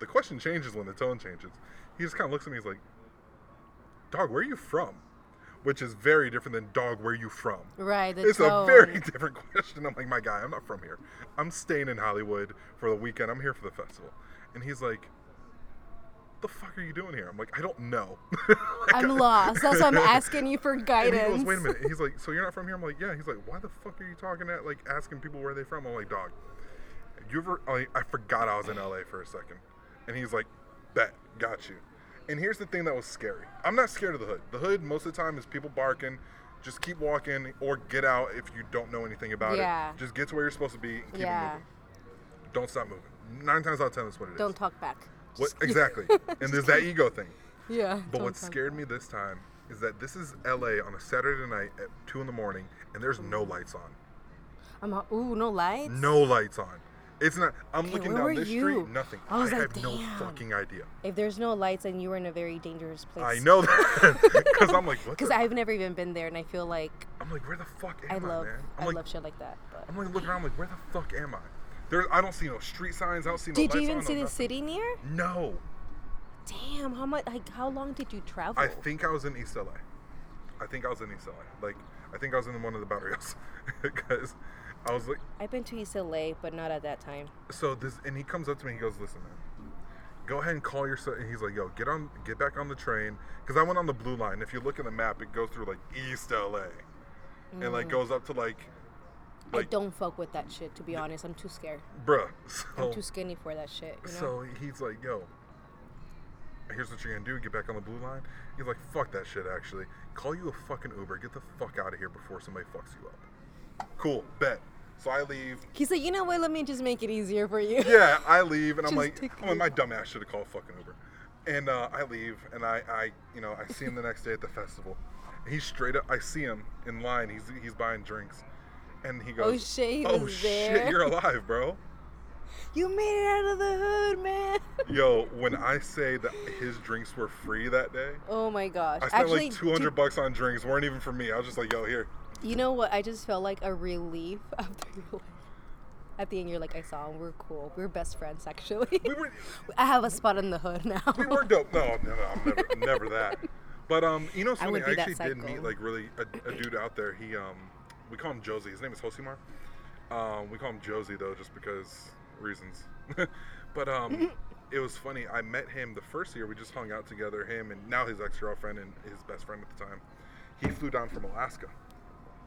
the question changes when the tone changes. He just kind of looks at me, he's like, dog, where are you from? Which is very different than, dog, where are you from? Right. It's tone. A very different question. I'm like, my guy, I'm not from here. I'm staying in Hollywood for the weekend. I'm here for the festival. And he's like, the fuck are you doing here? I'm like, I don't know. Like, I'm lost. That's why I'm asking you for guidance. And he goes, wait a minute. And he's like, so you're not from here? I'm like, yeah. He's like, why the fuck are you talking at, like, asking people where they're from? I'm like, dog, you ever, like, I forgot I was in L A for a second. And he's like, bet, got you. And here's the thing that was scary. I'm not scared of the hood. The hood, most of the time, is people barking. Just keep walking or get out if you don't know anything about yeah. it. Just get to where you're supposed to be and keep yeah. it moving. Don't stop moving. Nine times out of ten, that's what it don't is. Don't talk back. What, exactly. And there's that ego thing. Yeah. But what scared back. me this time is that this is L A on a Saturday night at two in the morning, and there's no lights on. I'm a, ooh, no lights? No lights on. It's not, I'm okay, looking down this you? street, nothing. I, was I like, have damn. no fucking idea. If there's no lights, then you were in a very dangerous place. I know that. Because I'm like, what Because I've never even been there, and I feel like. I'm like, where the fuck am I, love, I man? I'm I like, love shit like that. But. I'm like looking around, I'm like, where the fuck am I? There, I don't see no street signs, I don't see no did lights. Did you even on, see no the nothing. City near? No. Damn, how much, like, how long did you travel? I think I was in East L A. I think I was in East L A. Like, I think I was in one of the barrios. Because. I was like, I've been to East L A, but not at that time. So this, and he comes up to me, and he goes, "Listen, man, go ahead and call your son." And he's like, "Yo, get on, get back on the train," because I went on the blue line. If you look at the map, it goes through like East L A, mm. and like goes up to like, like. I don't fuck with that shit. To be yeah. honest, I'm too scared. Bruh, so, I'm too skinny for that shit. You know? So he's like, "Yo, here's what you're gonna do. Get back on the blue line." He's like, "Fuck that shit. Actually, call you a fucking Uber. Get the fuck out of here before somebody fucks you up." Cool, bet. So I leave. He said, you know what, let me just make it easier for you. Yeah, I leave, and I'm like, I'm like, my dumbass should have called fucking Uber. And uh, I leave, and I, I, you know, I see him the next day at the festival. And he's straight up, I see him in line. He's he's buying drinks. And he goes, oh, shit, he oh, shit there. You're alive, bro. You made it out of the hood, man. Yo, when I say that his drinks were free that day. Oh, my gosh. I spent Actually, like two hundred bucks on drinks. Weren't even for me. I was just like, yo, here. You know what? I just felt like a relief after you. At the end, you're like, I saw him. We're cool. We're best friends, actually. We were, I have a spot in the hood now. We were dope. No, no, no. I'm never, never that. But, um, you know, something I, I actually did meet, like, really a, a dude out there. He, um, we call him Josie. His name is Josimar. Um, we call him Josie, though, just because reasons. But, um, it was funny. I met him the first year. We just hung out together, him and now his ex-girlfriend and his best friend at the time. He flew down from Alaska.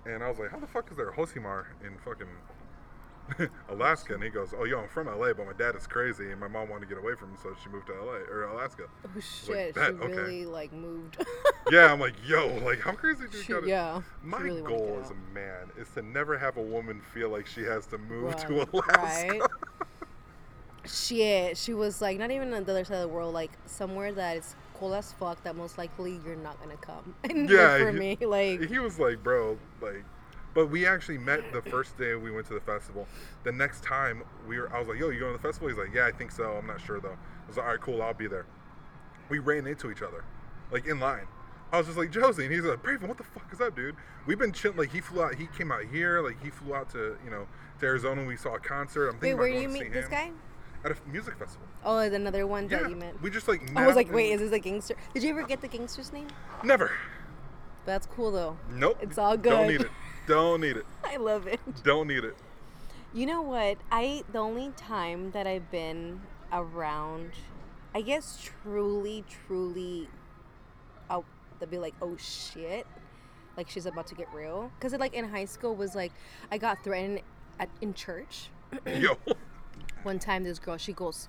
And I was like, how the fuck is there a Josimar in fucking Alaska, and he goes, "Oh, yo, I'm from L A, but my dad is crazy, and my mom wanted to get away from him, so she moved to L A or Alaska." Oh shit, like, she really okay. like moved. Yeah, I'm like, yo, like how crazy do you she, gotta? Yeah, my really goal as a man is to never have a woman feel like she has to move right. to Alaska. Right? Shit, she was like, not even on the other side of the world, like somewhere that is cool as fuck. That most likely you're not gonna come. And yeah, for he, me, like he was like, bro, like. But we actually met the first day we went to the festival. The next time, we were, I was like, yo, you going to the festival? He's like, yeah, I think so. I'm not sure, though. I was like, all right, cool. I'll be there. We ran into each other, like, in line. I was just like, Josie. And he's like, Braven, what the fuck is up, dude? We've been chilling. Like, he flew out. He came out here. Like, he flew out to, you know, to Arizona. We saw a concert. I'm thinking Wait, where did you meet this him. guy? At a music festival. Oh, there's another one yeah, that you met. We just, like, met. I was like, wait, is this a gangster? Did you ever get the gangster's name? Never. That's cool, though. Nope. It's all good. Don't need it. Don't need it. I love it. Don't need it. You know what? I the only time that I've been around, I guess truly, truly, out to be like, oh shit, like she's about to get real. Cause it, like in high school was like, I got threatened at in church. Yo. One time, this girl, she goes,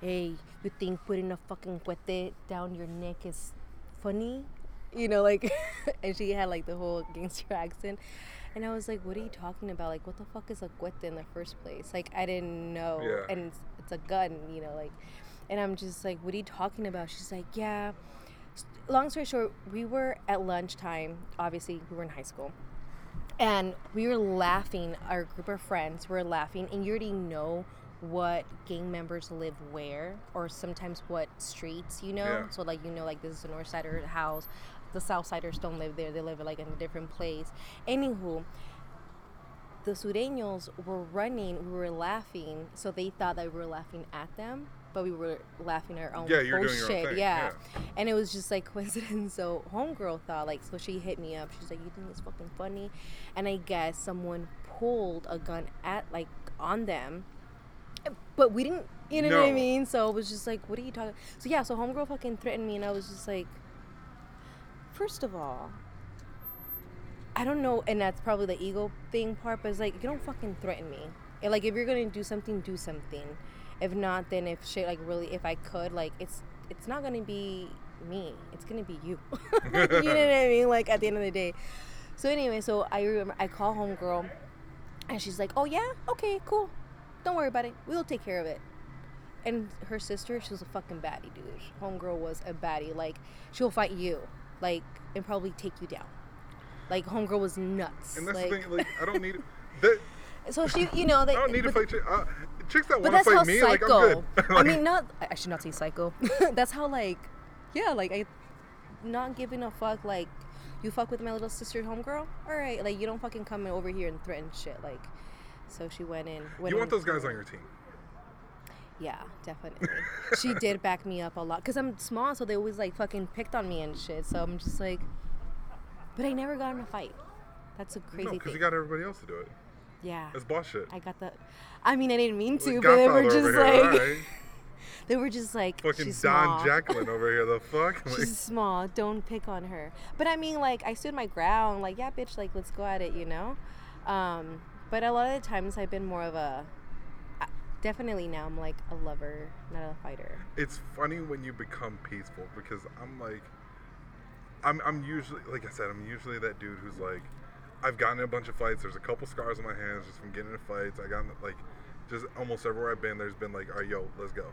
"Hey, you think putting a fucking cuete down your neck is funny?" You know, like, and she had, like, the whole gangster accent. And I was like, what are you talking about? Like, what the fuck is a cuete in the first place? Like, I didn't know. Yeah. And it's, it's a gun, you know, like. And I'm just like, what are you talking about? She's like, yeah. Long story short, we were at lunchtime. Obviously, we were in high school. And we were laughing. Our group of friends were laughing. And you already know what gang members live where or sometimes what streets, you know. Yeah. So, like, you know, like, this is the north sider house. The South Siders don't live there. They live, like, in a different place. Anywho, the Sureños were running. We were laughing. So they thought that we were laughing at them, but we were laughing at our own yeah, you're bullshit. Doing your own thing. Yeah. yeah. And it was just, like, coincidence. So homegirl thought, like, so she hit me up. She's like, you think it's fucking funny? And I guess someone pulled a gun at, like, on them. But we didn't, you know no. what I mean? So it was just like, what are you talking? So, yeah, so homegirl fucking threatened me, and I was just like, first of all, I don't know, and that's probably the ego thing part, but it's like, you don't fucking threaten me. And like, if you're gonna do something, do something. If not, then if shit, like, really, if I could, like, it's it's not gonna be me. It's gonna be you. You know what I mean? Like, at the end of the day. So anyway, so I remember I call homegirl, and she's like, oh, yeah? Okay, cool. Don't worry about it. We'll take care of it. And her sister, she was a fucking baddie, dude. Homegirl was a baddie. Like, she'll fight you. Like, and probably take you down. Like, homegirl was nuts. And that's like, the thing, like, I don't need that. So she, you know, they, I don't need but, to fight chicks. Uh, chicks that want to fight me, psycho. Like, I'm good. Like, I mean, not, I should not say psycho. That's how, like, yeah, like, I, not giving a fuck, like, you fuck with my little sister, homegirl? All right, like, you don't fucking come over here and threaten shit. Like, so she went in. Went you want those guys on your team. Yeah, definitely. She did back me up a lot. Because I'm small, so they always, like, fucking picked on me and shit. So I'm just like... But I never got in a fight. That's a crazy no, thing. No, because you got everybody else to do it. Yeah. That's bullshit. I got the... I mean, I didn't mean to, like, but they were just like... Right. They were just like, fucking she's Don small. Jacqueline over here, the fuck? Like, she's small. Don't pick on her. But I mean, like, I stood my ground. Like, yeah, bitch, like, let's go at it, you know? Um, but a lot of the times I've been more of a... Definitely now I'm like a lover, not a fighter. It's funny when you become peaceful because I'm like, I'm I'm usually, like I said, I'm usually that dude who's like, I've gotten in a bunch of fights. There's a couple scars on my hands just from getting in fights. I got in, like, just almost everywhere I've been, there's been like, all right, yo, let's go.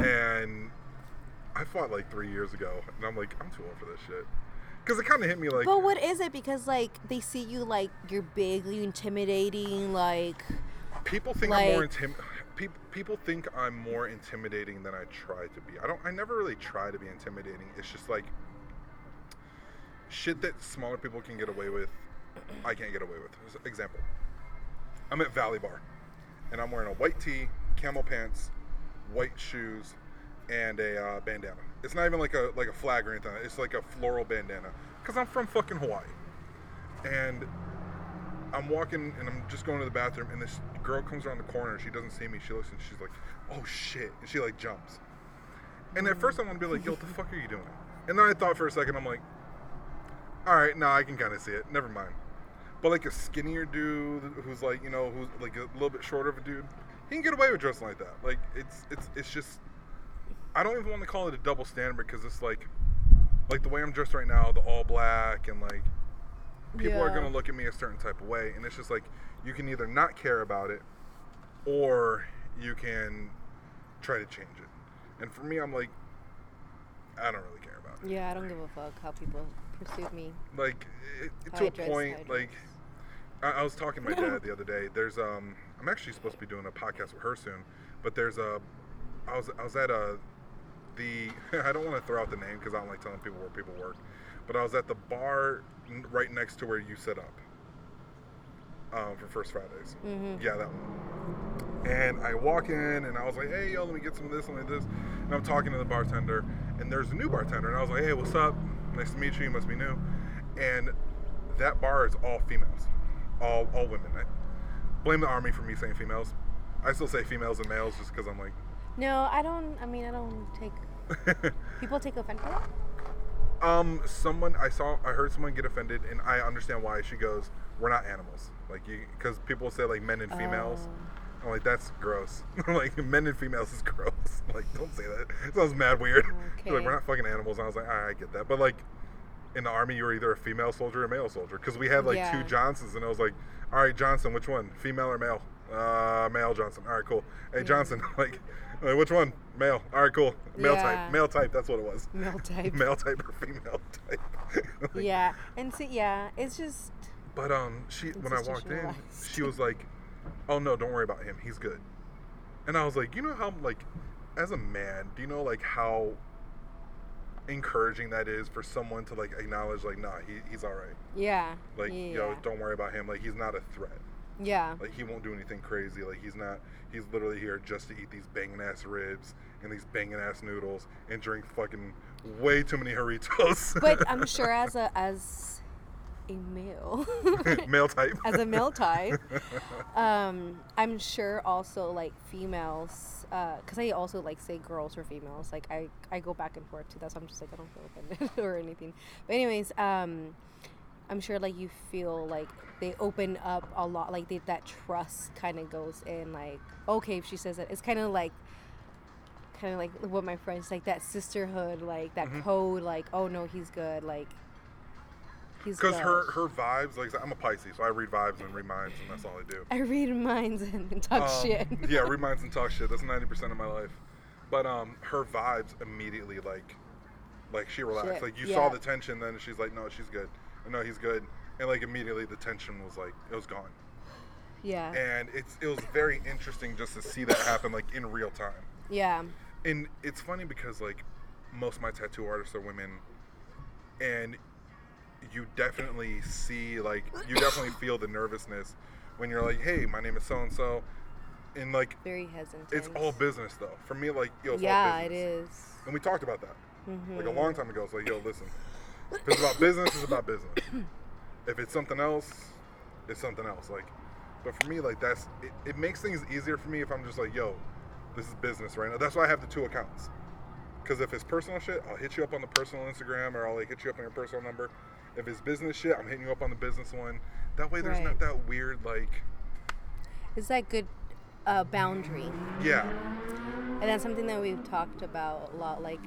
And I fought like three years ago and I'm like, I'm too old for this shit. Because it kind of hit me like. But what is it? Because like, they see you like, you're big, you intimidating, like. People think like, I'm more intim- pe- people think I'm more intimidating than I try to be. I don't I never really try to be intimidating. It's just like shit that smaller people can get away with, I can't get away with. Example. I'm at Valley Bar and I'm wearing a white tee, camel pants, white shoes, and a uh, bandana. It's not even like a like a flag or anything. It's like a floral bandana cuz I'm from fucking Hawaii. And I'm walking and I'm just going to the bathroom and this girl comes around the corner. She doesn't see me. She looks and she's like, oh shit. And she like jumps. And at first I'm going to be like, yo, what the fuck are you doing? And then I thought for a second, I'm like, all right, nah, I can kind of see it. Never mind. But like a skinnier dude who's like, you know, who's like a little bit shorter of a dude, he can get away with dressing like that. Like it's it's it's just, I don't even want to call it a double standard because it's like, like the way I'm dressed right now, the all black and like, people yeah. are gonna look at me a certain type of way, and it's just like you can either not care about it, or you can try to change it. And for me, I'm like, I don't really care about it. Yeah, I don't give a fuck how people perceive me. Like it, it, to I a dress, point, like I, I was talking to my dad the other day. There's um, I'm actually supposed to be doing a podcast with her soon, but there's a, I was I was at a, the I don't want to throw out the name because I don't like telling people where people work, but I was at the bar right next to where you set up um, for First Fridays. Mm-hmm. Yeah, that one. And I walk in and I was like, hey, yo, let me get some of this, let me this. And I'm talking to the bartender, and there's a new bartender. And I was like, hey, what's up? Nice to meet you. You must be new. And that bar is all females, all all women. I blame the army for me saying females. I still say females and males just because I'm like. No, I don't. I mean, I don't take. People take offense to that? Um, someone, I saw, I heard someone get offended, and I understand why. She goes, we're not animals. Like, you, because people say, like, men and females. Uh, I'm like, that's gross. Like, men and females is gross. Like, don't say that. It sounds mad weird. Okay. Like, we're not fucking animals. And I was like, all right, I get that. But, like, in the army, you were either a female soldier or a male soldier. Because we had, like, yeah. two Johnsons, and I was like, all right, Johnson, which one? Female or male? Uh, male Johnson. All right, cool. Hey, yeah. Johnson, like... Like, which one? Male. All right, cool. Male yeah. type. Male type. That's what it was. Male type. Male type or female type. Like, yeah. And so, yeah, it's just. But um, she when I walked in, she was like, "Oh no, don't worry about him. He's good." And I was like, "You know how like, as a man, do you know like how encouraging that is for someone to like acknowledge like, nah, he he's all right. Yeah. Like, yeah, yo, yeah. don't worry about him. Like, he's not a threat." Yeah. Like, he won't do anything crazy. Like, he's not... He's literally here just to eat these banging-ass ribs and these banging-ass noodles and drink fucking way too many Doritos. But I'm sure as a as a male... male type. As a male type. Um, I'm sure also, like, females... Because uh, I also, like, say girls or females. Like, I, I go back and forth to that, so I'm just like, I don't feel offended or anything. But anyways, um... I'm sure, like, you feel, like, they open up a lot. Like, they, that trust kind of goes in, like, okay, if she says it. It's kind of like, kind of like what my friends, like, that sisterhood, like, that mm-hmm. code, like, oh, no, he's good, like, he's good. Because her, her vibes, like, I'm a Pisces, so I read vibes and read minds, and that's all I do. I read minds and, and talk um, shit. Yeah, read minds and talk shit. That's ninety percent of my life. But um, her vibes immediately, like, like she relaxed. Shit. Like, you yeah. saw the tension, then she's like, no, she's good. No, he's good. And like immediately the tension was like, it was gone. Yeah. And it's it was very interesting just to see that happen like in real time. Yeah. And it's funny because like most of my tattoo artists are women, and you definitely see like you definitely feel the nervousness when you're like, hey, my name is so and so, and like very hesitant. It's all business though. For me, like yo, it's yeah, all business. It is. And we talked about that mm-hmm. like a long time ago. It's like yo, listen. If it's about business, it's about business. If it's something else, it's something else. Like, but for me, like that's it, it makes things easier for me if I'm just like, yo, this is business right now. That's why I have the two accounts. Because if it's personal shit, I'll hit you up on the personal Instagram, or I'll like hit you up on your personal number. If it's business shit, I'm hitting you up on the business one. That way, there's right. not that weird like. It's that good uh, boundary. Yeah. And that's something that we've talked about a lot, like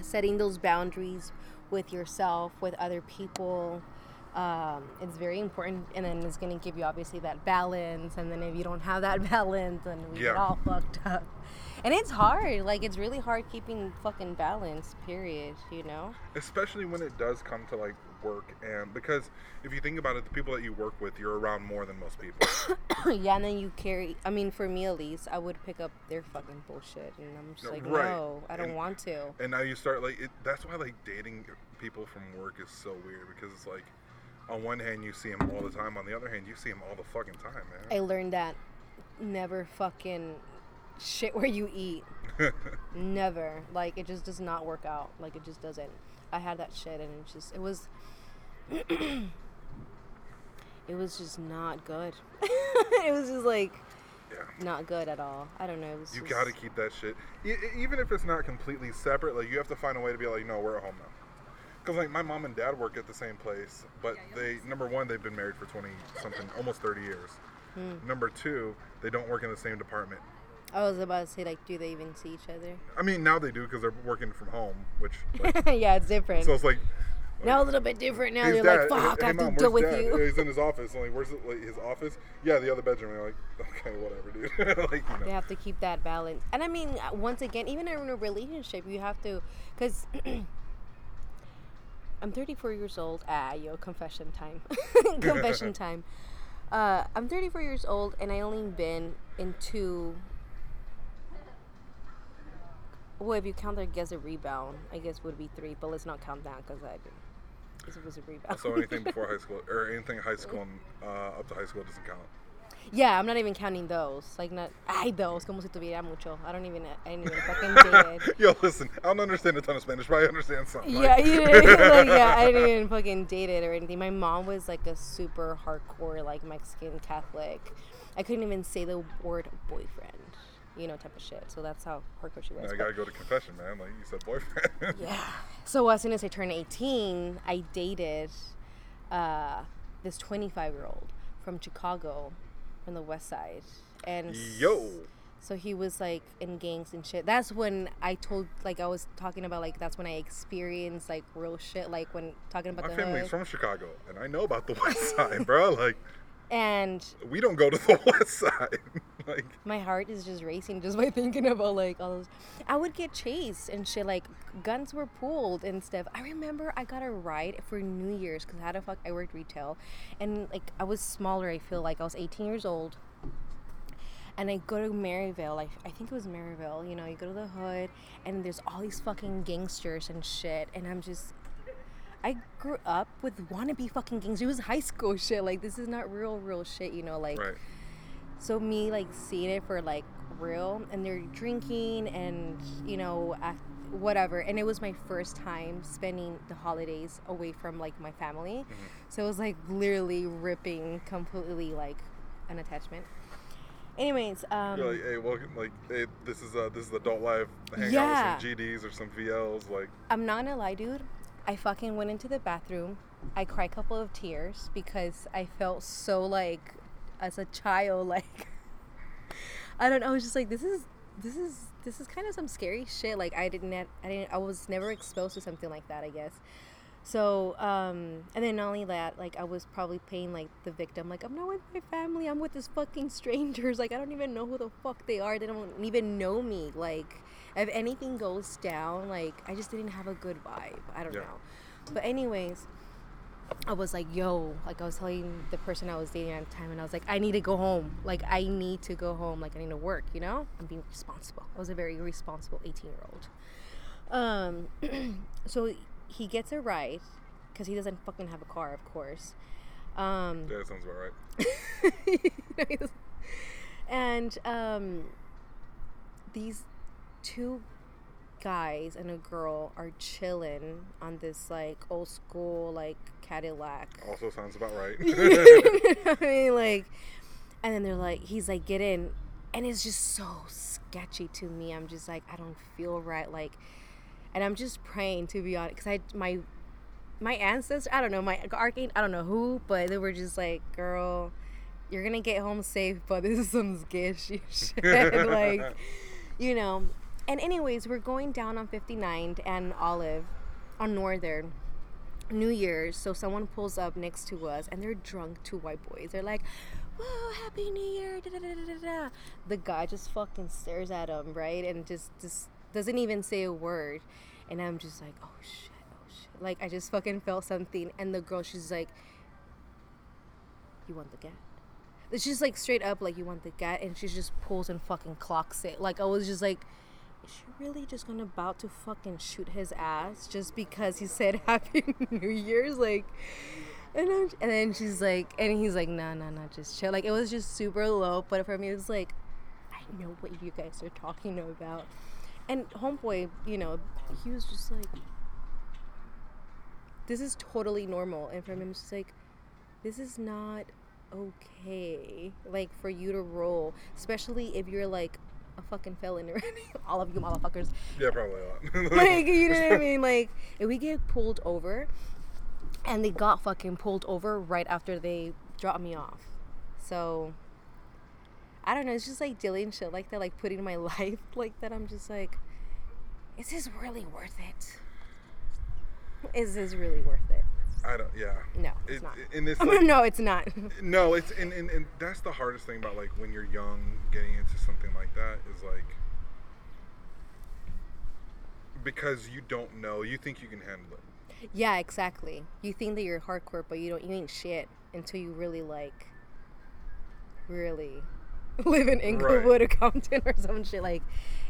setting those boundaries with yourself, with other people, um, it's very important, and then it's going to give you obviously that balance, and then if you don't have that balance, then we yeah. get all fucked up. And it's hard, like it's really hard keeping fucking balance, period, you know? Especially when it does come to like work, and because if you think about it, the people that you work with, you're around more than most people. Yeah, and then you carry, I mean, for me at least, I would pick up their fucking bullshit, and I'm just like, right. no, I don't and, want to. And now you start like, it, that's why like dating people from work is so weird, because it's like, on one hand you see them all the time, on the other hand you see them all the fucking time, man. I learned that never fucking shit where you eat. Never. Like, it just does not work out. Like, it just doesn't. I had that shit, and it just, it was, it was just not good. It was just like, yeah. not good at all. I don't know. It was you just, gotta keep that shit. E- even if it's not completely separate, like, you have to find a way to be like, no, we're at home now. Because like my mom and dad work at the same place, but they number one they've been married for twenty something, almost thirty years. Hmm. Number two, they don't work in the same department. I was about to say, like, do they even see each other? I mean, now they do because they're working from home, which like, yeah, it's different. So it's like now like, a little bit different. Now they're dad, like, fuck, hey, I have mom, to deal with dad? You. He's in his office. I'm like, where's it, like, his office? Yeah, the other bedroom. You're like, okay, whatever, dude. Like, you know. They have to keep that balance. And I mean, once again, even in a relationship, you have to, because. I'm thirty-four years old. Ah, yo, confession time. confession time. Uh, I'm thirty-four years old, and I only been in two. Well, if you count, I guess a rebound. I guess it would be three, but let's not count that because I guess it was a rebound. So anything before high school, or anything high school and uh, up to high school doesn't count. Yeah, I'm not even counting those. Like, not. Ay, those. Como si tuviera mucho. I don't even. I don't even fucking get it. Yo, listen. I don't understand a ton of Spanish, but I understand something. Yeah, like. you know, like, yeah, I didn't even fucking date it or anything. My mom was like a super hardcore, like, Mexican Catholic. I couldn't even say the word boyfriend, you know, type of shit. So that's how hardcore she was. Now I gotta go to confession, man. Like, you said boyfriend. Yeah. So as soon as I turned eighteen, I dated uh, this twenty-five-year-old from Chicago. From the West Side, and yo, so he was like in gangs and shit. That's when I told, like I was talking about, like that's when I experienced like real shit. Like when talking about my the family's hood. From Chicago, and I know about the West Side, bro. Like, and we don't go to the West Side. Like, my heart is just racing just by thinking about like all those. I would get chased and shit. Like guns were pulled and stuff. I remember I got a ride for New Year's because how the fuck I worked retail, and like I was smaller. I feel like I was eighteen years old, and I go to Maryville. Like I think it was Maryville. You know, you go to the hood, and there's all these fucking gangsters and shit. And I'm just, I grew up with wannabe fucking gangsters. It was high school shit. Like this is not real, real shit. You know, like. Right. So me, like, seeing it for, like, real, and they're drinking and, you know, act, whatever. And it was my first time spending the holidays away from, like, my family. Mm-hmm. So it was, like, literally ripping completely, like, an attachment. Anyways. Um, You're like, hey, welcome, like, hey, this is uh, this is adult life. Hang yeah. out with some G Ds or some V Ls, like. I'm not gonna lie, dude. I fucking went into the bathroom. I cried a couple of tears because I felt so, like... as a child, like I don't know, I was just like, this is this is this is kind of some scary shit. Like I didn't have, I didn't I was never exposed to something like that, I guess. So um and then not only that, like I was probably paying like the victim, like I'm not with my family, I'm with this fucking strangers, like I don't even know who the fuck they are, they don't even know me. Like if anything goes down, like I just didn't have a good vibe. I don't yeah. know. But anyways, I was like, yo, like I was telling the person I was dating at the time, and I was like, I need to go home. Like, I need to go home. Like, I need to work, you know? I'm being responsible. I was a very responsible eighteen-year-old. Um, so he gets a ride, because he doesn't fucking have a car, of course. Um, yeah, that sounds about right. And um, these two guys and a girl are chilling on this like old school like Cadillac. Also sounds about right. I mean, like, and then they're like, he's like, get in, and it's just so sketchy to me. I'm just like, I don't feel right, like, and I'm just praying, to be honest, because I my my ancestor, I don't know, my arcane, I don't know who, but they were just like, girl, you're gonna get home safe, but this is some sketchy shit, like, you know. And anyways, we're going down on fifty-nine and Olive on Northern New Year's. So someone pulls up next to us, and they're drunk, two white boys. They're like, whoa, happy New Year, da, da, da, da, da. The guy just fucking stares at him, right? And just, just doesn't even say a word. And I'm just like, oh, shit, oh, shit. Like, I just fucking felt something. And the girl, she's like, you want the gat? It's just like straight up, like, you want the gat? And she just pulls and fucking clocks it. Like, I was just like... is she really just gonna about to fucking shoot his ass just because he said Happy New Year's? Like, and, I'm, and then she's like, and he's like, no, no, no, just chill. Like, it was just super low, but for me, it was like, I know what you guys are talking about. And homeboy, you know, he was just like, this is totally normal. And for me, I'm just like, this is not okay, like, for you to roll, especially if you're like a fucking felon already. All of you motherfuckers. Yeah, probably not. Like, you know what I mean? Like, if we get pulled over, and they got fucking pulled over right after they dropped me off. So, I don't know. It's just, like, dealing shit like that, like, putting my life like that. I'm just like, is this really worth it? Is this really worth it? I don't, yeah. No, it's it, not. And it's like, no, it's not. No, it's, and, and, and that's the hardest thing about, like, when you're young, getting into something like that is, like, because you don't know, you think you can handle it. Yeah, exactly. You think that you're hardcore, but you don't, you ain't shit until you really, like, really live in Inglewood, right, or Compton or some shit. Like,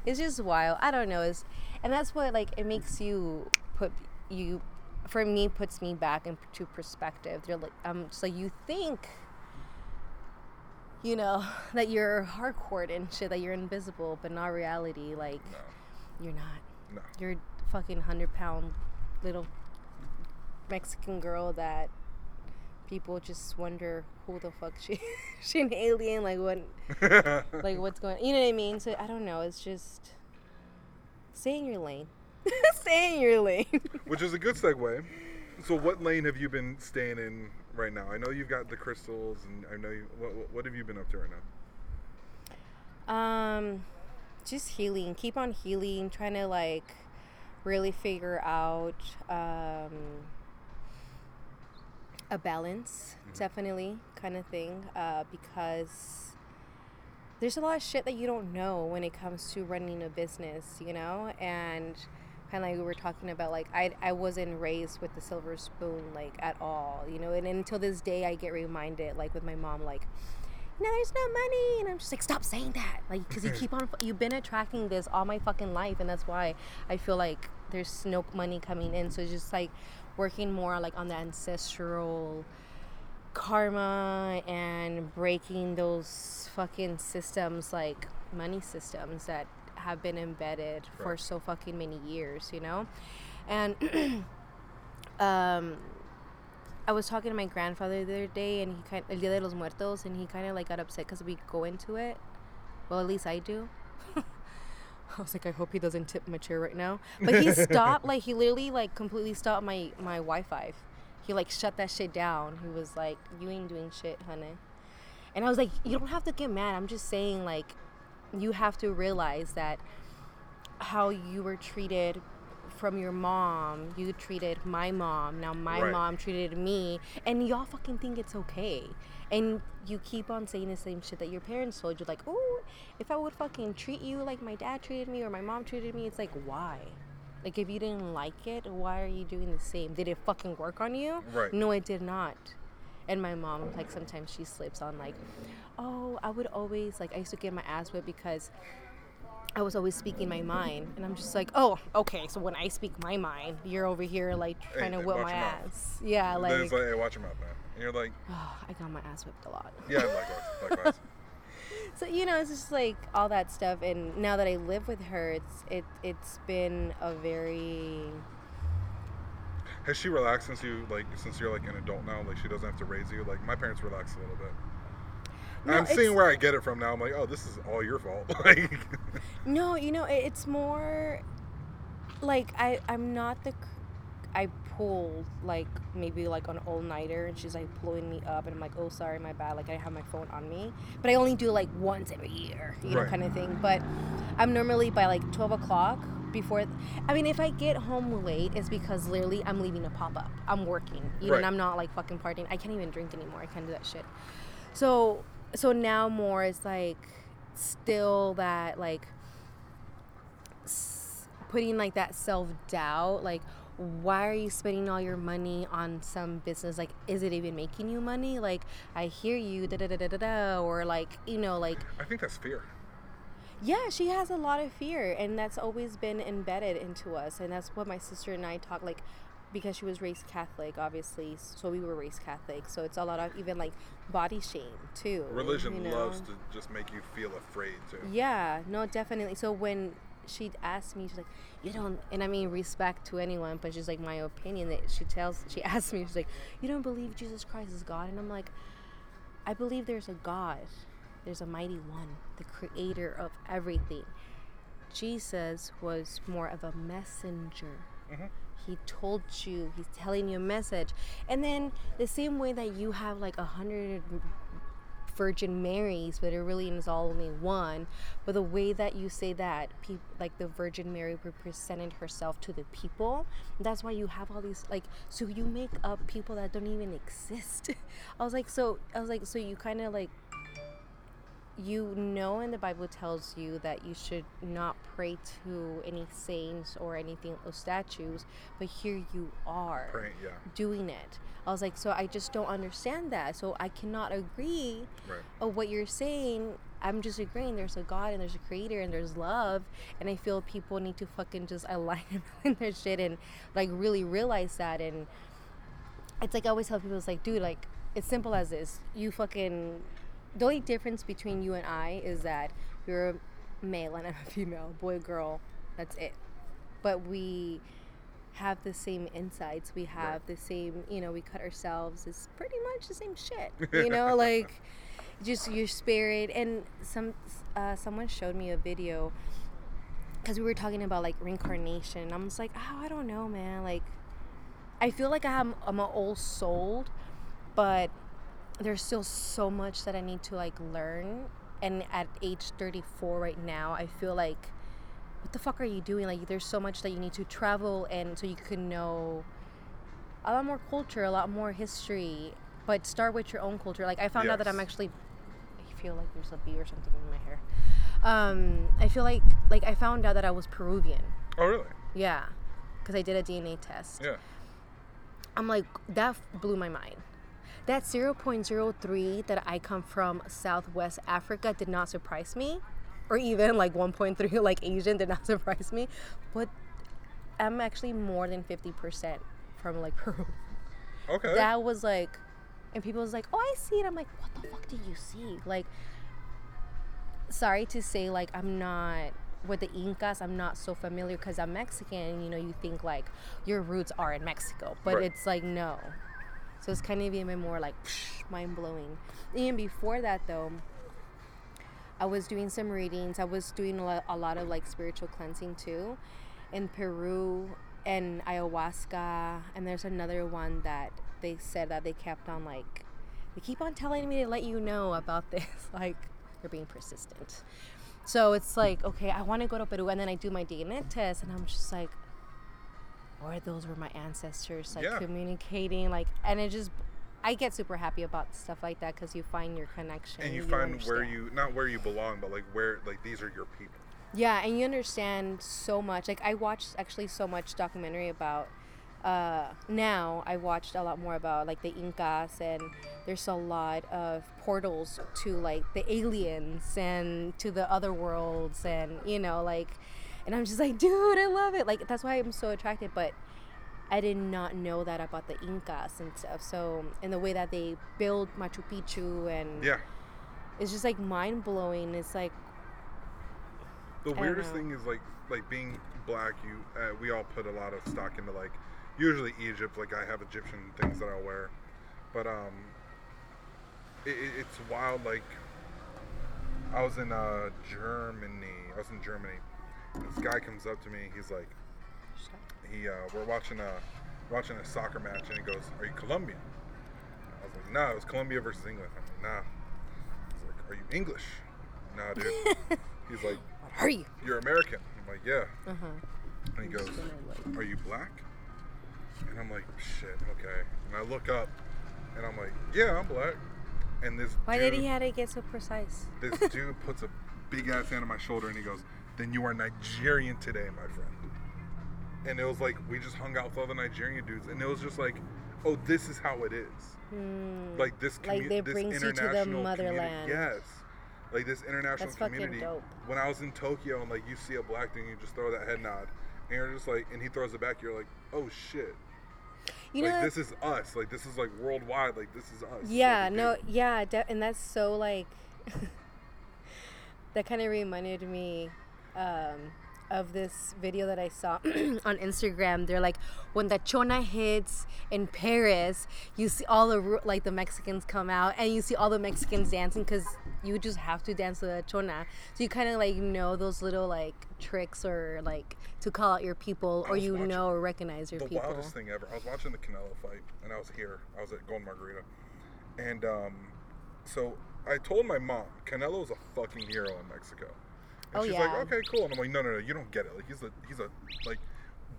it's just wild. I don't know. It's, and that's what, like, it makes you put, you, for me, puts me back into perspective. They're like, um, so you think, you know, that you're hardcore and shit, that you're invisible, but not reality. Like, no. You're not. No. You're a fucking hundred pound little Mexican girl that people just wonder who the fuck she is. She an alien? Like what? Like what's going on? You know what I mean? So I don't know. It's just stay in your lane. Stay in your lane. Which is a good segue. So what lane have you been staying in right now? I know you've got the crystals, and I know you. What, what have you been up to right now? Um, just healing. Keep on healing. Trying to like really figure out um a balance, mm-hmm. definitely, kind of thing. Uh, because there's a lot of shit that you don't know when it comes to running a business, you know, and. Kind of like we were talking about, like, I I wasn't raised with the silver spoon, like, at all, you know, and, and until this day, I get reminded, like, with my mom, like, no, there's no money, and I'm just like, stop saying that, like, because you keep on, you've been attracting this all my fucking life, and that's why I feel like there's no money coming in, so it's just, like, working more, like, on the ancestral karma and breaking those fucking systems, like, money systems that have been embedded right. for so fucking many years, you know, and um I was talking to my grandfather the other day, and he kind of, El Dia de los Muertos, and he kind of like got upset because we go into it, well, at least I do. I was like, I hope he doesn't tip my chair right now, but he stopped, like, he literally like completely stopped my my Wi-Fi. He like shut that shit down. He was like, you ain't doing shit, honey. And I was like, you don't have to get mad, I'm just saying, like, you have to realize that how you were treated from your mom, you treated my mom, now my right. mom treated me, and y'all fucking think it's okay. And you keep on saying the same shit that your parents told you, like, oh, if I would fucking treat you like my dad treated me or my mom treated me, it's like, why? Like, if you didn't like it, why are you doing the same? Did it fucking work on you? Right. No, it did not. And my mom, like, sometimes she slips on, like, oh, I would always, like, I used to get my ass whipped because I was always speaking my mind. And I'm just like, oh, okay, so when I speak my mind, you're over here, like, trying hey, to whip my ass. Mouth. Yeah, like. It's like, hey, watch your mouth, man. And you're like. Oh, I got my ass whipped a lot. Yeah, likewise, likewise. So, you know, it's just, like, all that stuff. And now that I live with her, it's it, it's been a very. Has she relaxed since you like since you're like an adult now? Like, she doesn't have to raise you. Like, my parents relaxed a little bit. No, I'm seeing where I get it from now. I'm like, oh, this is all your fault. Like, no, you know, it's more like I I'm not the I pulled like maybe like an all nighter, and she's like blowing me up, and I'm like, oh, sorry, my bad. Like, I have my phone on me, but I only do like once every year, you right. know, kind of thing. But I'm normally by like twelve o'clock. Before, I mean, if I get home late, it's because literally I'm leaving a pop up. I'm working, you know, right. and I'm not like fucking partying. I can't even drink anymore. I can't do that shit. So, so now more is like still that like s- putting like that self doubt. Like, why are you spending all your money on some business? Like, is it even making you money? Like, I hear you, da da da da da da, or like, you know, like. I think that's fear. Yeah, she has a lot of fear, and that's always been embedded into us, and that's what my sister and I talk, like, because she was raised Catholic, obviously, so we were raised Catholic, so it's a lot of even, like, body shame, too. Religion you know? Loves to just make you feel afraid, too. Yeah, no, definitely. So when she asked me, she's like, you don't, and I mean respect to anyone, but she's like, my opinion, that she tells, she asked me, she's like, you don't believe Jesus Christ is God? And I'm like, I believe there's a God. There's a mighty one, the creator of everything. Jesus was more of a messenger. Mm-hmm. He told you, he's telling you a message. And then the same way that you have like a hundred Virgin Marys, but it really is all only one. But the way that you say that, pe- like the Virgin Mary represented herself to the people. That's why you have all these, like, so you make up people that don't even exist. I was like, so, I was like, so you kind of like, you know, and the Bible tells you that you should not pray to any saints or anything or statues, but here you are praying, yeah. doing it. I was like, so I just don't understand that. So I cannot agree right. of what you're saying. I'm just agreeing there's a God and there's a creator and there's love, and I feel people need to fucking just align in their shit and like really realize that. And it's like I always tell people, it's like, dude, like it's simple as this. You fucking... The only difference between you and I is that you're a male and I'm a female, boy, girl, that's it. But we have the same insides, we have right. the same, you know, we cut ourselves, it's pretty much the same shit, you know, like just your spirit. And some uh, someone showed me a video because we were talking about like reincarnation, and I'm just like, oh, I don't know, man, like I feel like I'm, I'm an old soul, but there's still so much that I need to like learn. And at age thirty-four right now, I feel like, what the fuck are you doing? Like there's so much that you need to travel, and so you can know a lot more culture, a lot more history, but start with your own culture. Like I found yes. out that I'm actually, I feel like there's a bee or something in my hair. Um, I feel like, like I found out that I was Peruvian. Oh really? Yeah. Cause I did a D N A test. Yeah. I'm like, that blew my mind. That zero point zero three that I come from Southwest Africa did not surprise me, or even like one point three like Asian did not surprise me, but I'm actually more than fifty percent from like Peru. Okay. That was like, and people was like, oh, I see it. I'm like, what the fuck did you see? Like, sorry to say, like, I'm not... with the Incas, I'm not so familiar because I'm Mexican. You know, you think like your roots are in Mexico, but right. it's like, no. So it's kind of even more like mind-blowing. Even before that, though, I was doing some readings. I was doing a lot, a lot of like spiritual cleansing too, in Peru and ayahuasca. And there's another one that they said that they kept on like, they keep on telling me to let you know about this. Like they're being persistent. So it's like, okay, I want to go to Peru, and then I do my D N A test, and I'm just like, or those were my ancestors, like yeah. communicating, like, and it just, I get super happy about stuff like that because you find your connection. And you, you find understand. where you, not where you belong, but like where, like these are your people. Yeah, and you understand so much. Like I watched actually so much documentary about, uh, now I watched a lot more about like the Incas, and there's a lot of portals to like the aliens and to the other worlds, and you know, like. And I'm just like, dude, I love it. Like, that's why I'm so attracted. But I did not know that about the Incas and stuff. So, and the way that they build Machu Picchu, and yeah. it's just like mind blowing. It's like the weirdest thing is like, like being black. You, uh, we all put a lot of stock into like usually Egypt. Like I have Egyptian things that I'll wear, but um, it, it's wild. Like I was in uh, Germany. I was in Germany. This guy comes up to me. He's like, he uh, we're watching a watching a soccer match, and he goes, "Are you Colombian?" I was like, "No, nah, it was Colombia versus England." I'm like, "Nah." He's like, "Are you English?" "Nah, dude." He's like, "Are you? You're American?" I'm like, "Yeah." Uh-huh. And he goes, "Are you black?" And I'm like, "Shit, okay." And I look up, and I'm like, "Yeah, I'm black." And this why dude, did he have to get so precise? This dude puts a big ass hand on my shoulder, and he goes, "Then you are Nigerian today, my friend." And it was like, we just hung out with all the Nigerian dudes, and it was just like, oh, this is how it is. Mm. Like this community, like they this brings you to the motherland. Community. Yes. Like this international That's community. Fucking dope. When I was in Tokyo, and like you see a black dude, you just throw that head nod, and you're just like, and he throws it back, you're like, oh shit. You like know, this is us. Like this is like worldwide. Like this is us. Yeah. Like, no. Yeah. De- and that's so like. That kind of reminded me. Um, of this video that I saw on Instagram. They're like, when the chona hits in Paris, you see all the, like, the Mexicans come out and you see all the Mexicans dancing because you just have to dance to the chona. So you kind of, like, know those little, like, tricks or, like, to call out your people, or you know or recognize your the people. The wildest thing ever. I was watching the Canelo fight, and I was here. I was at Golden Margarita. And um, so I told my mom, Canelo is a fucking hero in Mexico. And oh, she's yeah. like, okay, cool. And I'm like, no, no, no, you don't get it. Like, he's a, he's a, like,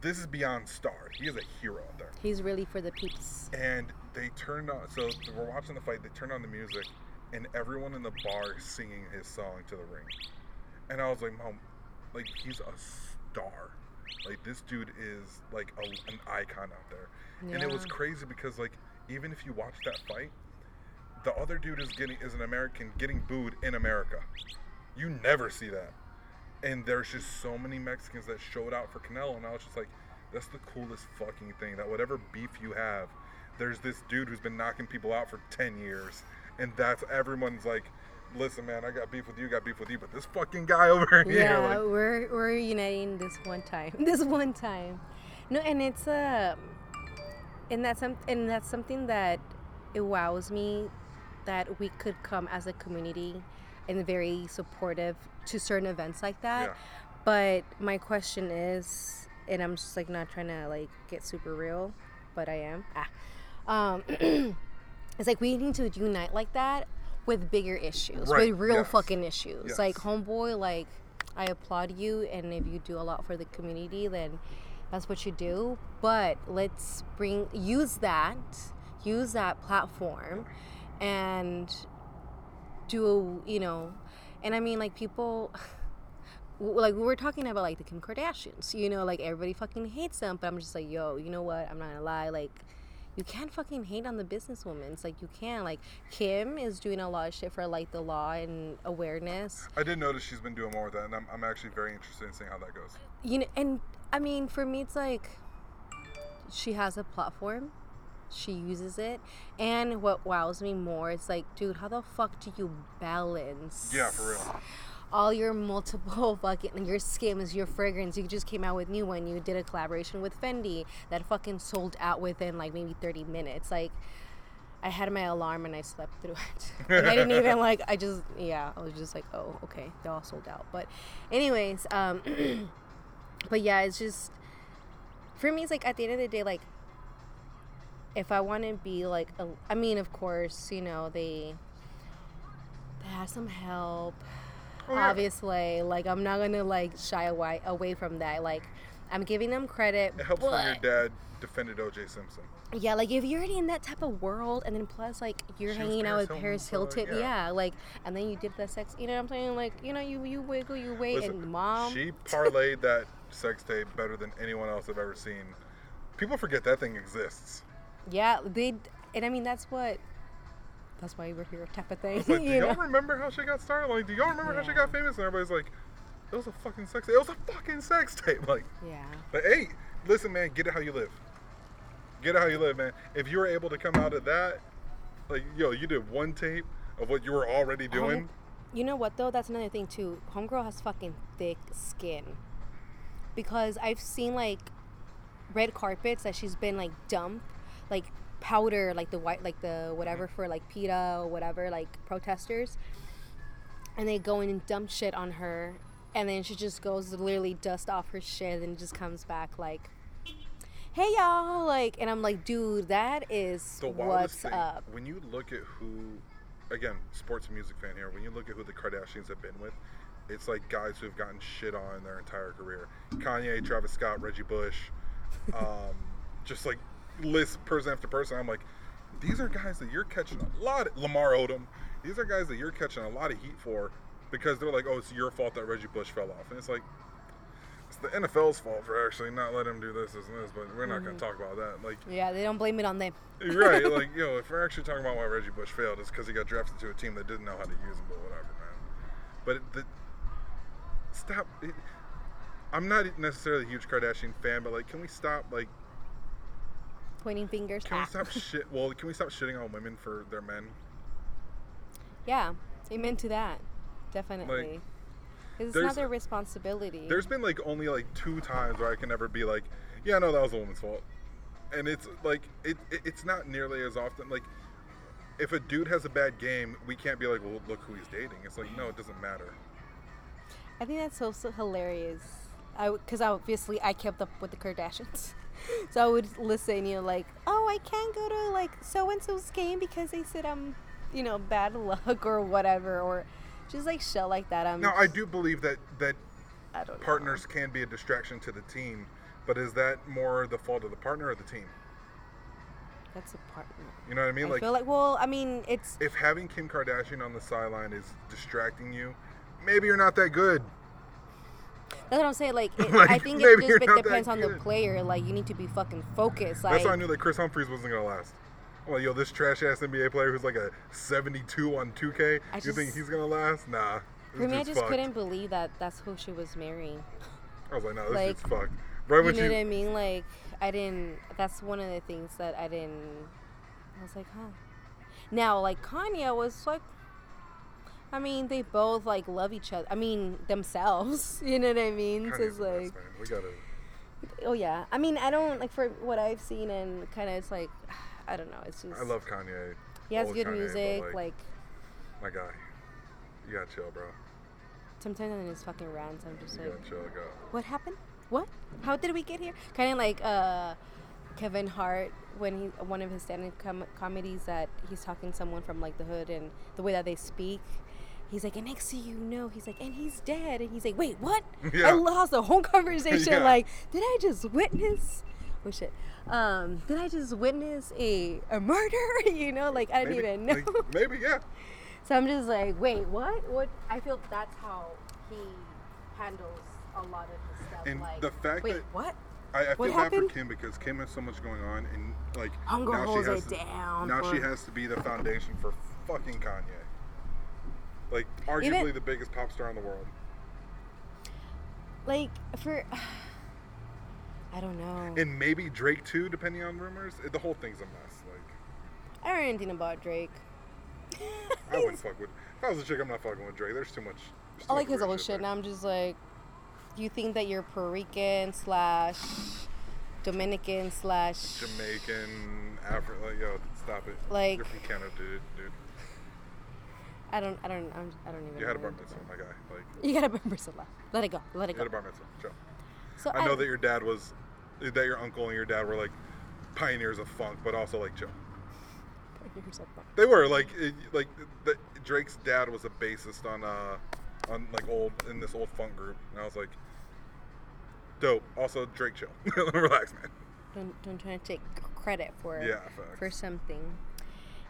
this is beyond star. He is a hero out there. He's really for the peeps. And they turned on, so we're watching the fight, they turned on the music, and everyone in the bar is singing his song to the ring. And I was like, Mom, like, he's a star. Like, this dude is, like, a, an icon out there. Yeah. And it was crazy because, like, even if you watch that fight, the other dude is getting, is an American getting booed in America. You never see that. And there's just so many Mexicans that showed out for Canelo, and I was just like, that's the coolest fucking thing, that whatever beef you have, there's this dude who's been knocking people out for ten years, and that's, everyone's like, listen, man, I got beef with you, got beef with you, but this fucking guy over here. Yeah, like, we're, we're uniting this one time. This one time. No, and it's, uh, and that's, and that's something that it wows me, that we could come as a community and very supportive to certain events like that. Yeah. But my question is, and I'm just like not trying to like get super real, but I am. Ah. Um, it's like we need to unite like that with bigger issues, right. with real yes. fucking issues. Yes. Like, homeboy, like, I applaud you, and if you do a lot for the community, then that's what you do. But let's bring use that, use that platform, and do, you know, and I mean, like, people, like, we were talking about, like, the Kim Kardashians, you know, like, everybody fucking hates them, but I'm just like, yo, you know what, I'm not gonna lie, like, you can't fucking hate on the businesswomen. It's like, you can't, like, Kim is doing a lot of shit for, like, the law and awareness. I did notice she's been doing more of that, and I'm, I'm actually very interested in seeing how that goes. You know, and, I mean, for me, it's like, she has a platform. She uses it, and what wows me more is like, dude, how the fuck do you balance? Yeah, for real. All your multiple fucking, and your skims, your fragrance. You just came out with new one. You did a collaboration with Fendi that fucking sold out within like maybe thirty minutes. Like, I had my alarm and I slept through it. Like, I didn't even like. I just yeah. I was just like, oh, okay, they're all sold out. But, anyways, um, but yeah, it's just, for me, it's like at the end of the day, like, if I want to be like, a, I mean, of course, you know, they they have some help, oh, yeah. obviously. Like, I'm not gonna like shy away away from that. Like, I'm giving them credit. It helps when your dad defended O J Simpson. Yeah, like, if you're already in that type of world, and then plus like you're she hanging out with Hilton, Paris Hilton, so, yeah. yeah, like, and then you did that sex. You know what I'm saying? Like, you know, you you wiggle, you wait, Listen, and mom. She parlayed that sex tape better than anyone else I've ever seen. People forget that thing exists. Yeah, they, and I mean, that's what, that's why we're here, type of thing. Like, do y'all know? remember how she got started? Like, do y'all remember yeah. how she got famous? And everybody's like, it was a fucking sex tape. It was a fucking sex tape. Like, yeah. But hey, listen, man, get it how you live. Get it how you live, man. If you were able to come out of that, like, yo, you did one tape of what you were already doing. Home, you know what, though? That's another thing, too. Homegirl has fucking thick skin. Because I've seen, like, red carpets that she's been, like, dumped. Like powder, like the white, like the whatever for like PETA or whatever, like protesters, and they go in and dump shit on her, and then she just goes literally dust off her shit and just comes back like, hey y'all, like, and I'm like, dude, that is the what's thing, up. When you look at who, again, sports and music fan here, when you look at who the Kardashians have been with, it's like guys who have gotten shit on their entire career. Kanye, Travis Scott, Reggie Bush, um, just like. List person after person. I'm like, these are guys that you're catching a lot of, Lamar Odom, these are guys that you're catching a lot of heat for because they're like, oh, it's your fault that Reggie Bush fell off. And it's like, it's the N F L's fault for actually not letting him do this, this, and this, but we're not mm-hmm. going to talk about that. Like, yeah, they don't blame it on them. Right. Like, you know, if we're actually talking about why Reggie Bush failed, it's because he got drafted to a team that didn't know how to use him, but whatever, man. But it, the, stop. It, I'm not necessarily a huge Kardashian fan, but like, can we stop, like, pointing fingers. Can we stop shit? Well, can we stop shitting on women for their men? Yeah, amen to that. Definitely. Like, Because it's not their responsibility. There's been like only like two times where I can ever be like, yeah, no, that was a woman's fault. And it's like, it, it it's not nearly as often. Like, if a dude has a bad game, we can't be like, well, look who he's dating. It's like, no, it doesn't matter. I think that's so, so hilarious. I, because obviously I kept up with the Kardashians. So I would listen, you know, like, oh, I can't go to like so-and-so's game because they said I'm, you know, bad luck or whatever, or just like shit like that. I'm now, just, I do believe that, that I don't partners know. Can be a distraction to the team, but is that more the fault of the partner or the team? That's a partner. You know what I mean? I like, feel like, well, I mean, it's... If having Kim Kardashian on the sideline is distracting you, maybe you're not that good. That's what I'm saying. Like, it, like I think it just it depends on the player. Like, you need to be fucking focused. Like, that's how I knew that Chris Humphries wasn't going to last. Well, yo, this trash-ass N B A player who's like a seventy-two on two K, I you just, think he's going to last? Nah. For me, I just fucked. couldn't believe that that's who she was marrying. I was like, no, nah, this like, shit's fucked. Right you when know she, what I mean? Like, I didn't... That's one of the things that I didn't... I was like, huh. Now, like, Kanye was like... I mean, they both, like, love each other. I mean, themselves. You know what I mean? Kanye's so it's like... Nice, we gotta... Oh, yeah. I mean, I don't... Like, for what I've seen and kind of it's like... I don't know. It's just... I love Kanye. He has Old good Kanye, music. Like, like... My guy. You gotta chill, bro. Sometimes in his fucking rants, I'm just you like... You gotta chill, go. What happened? What? How did we get here? Kind of like... uh Kevin Hart, when he one of his stand-up com- comedies that he's talking to someone from like the hood and the way that they speak, he's like, and next to you know, he's like, and he's dead, and he's like, wait, what? Yeah. I lost the whole conversation. Yeah. Like, did I just witness? Oh shit! Um, did I just witness a a murder? You know, like I maybe, didn't even know. Like, maybe yeah. So I'm just like, wait, what? What? I feel that's how he handles a lot of his stuff. And like, the fact wait, that what? I, I feel bad for Kim because Kim has so much going on, and like I'm gonna now hold she has it to, down. Now she has to be the foundation for fucking Kanye, like arguably Even, the biggest pop star in the world. Like for, I don't know. And maybe Drake too, depending on rumors. The whole thing's a mess. Like I don't know anything about Drake. I wouldn't fuck with. If I was a chick, I'm not fucking with Drake. There's too much. There's too I like much his old shit, shit. Now I'm just like. You think that you're Puerto Rican slash Dominican slash Jamaican, African? Like, yo, stop it! Like, you're from Canada, dude. dude. I don't, I don't, I'm, I don't even. You had a bar mitzvah, my guy. Like, you got a bar mitzvah. Let it go. Let it go. You had a bar mitzvah. Chill. So I know I, that your dad was, that your uncle and your dad were like pioneers of funk, but also like chill. Pioneers of funk. They were like, it, like the, Drake's dad was a bassist on. Uh, on like old in this old funk group, and I was like, dope. Also, Drake chill, relax, man. Don't don't try to take credit for yeah, for something.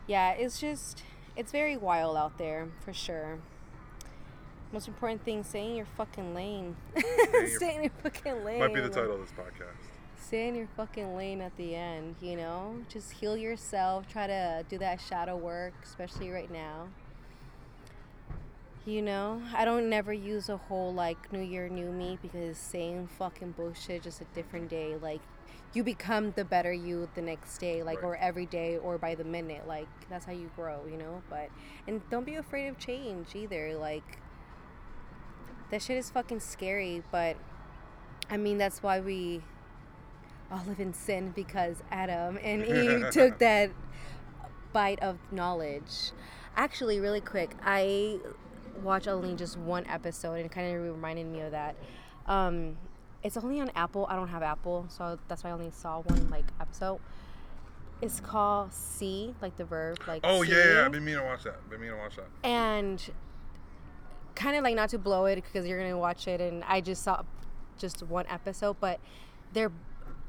Yeah, it's just it's very wild out there for sure. Most important thing, stay in your fucking lane. Stay, stay in your fucking lane. Might be the title of this podcast. Stay in your fucking lane at the end, you know. Just heal yourself. Try to do that shadow work, especially right now. You know, I don't never use a whole, like, new year, new me, because same fucking bullshit, just a different day. Like, you become the better you the next day, like, right. Or every day, or by the minute. Like, that's how you grow, you know? But, and don't be afraid of change, either. Like, that shit is fucking scary, but, I mean, that's why we all live in sin, because Adam and Eve took that bite of knowledge. Actually, really quick, I... watch only just one episode, and it kind of reminded me of that. Um, it's only on Apple. I don't have Apple, so that's why I only saw one like episode. It's called See, like the verb, like oh see. yeah, yeah. I've been meaning to watch that. Been meaning to watch that. And kind of like not to blow it because you're gonna watch it, and I just saw just one episode, but they're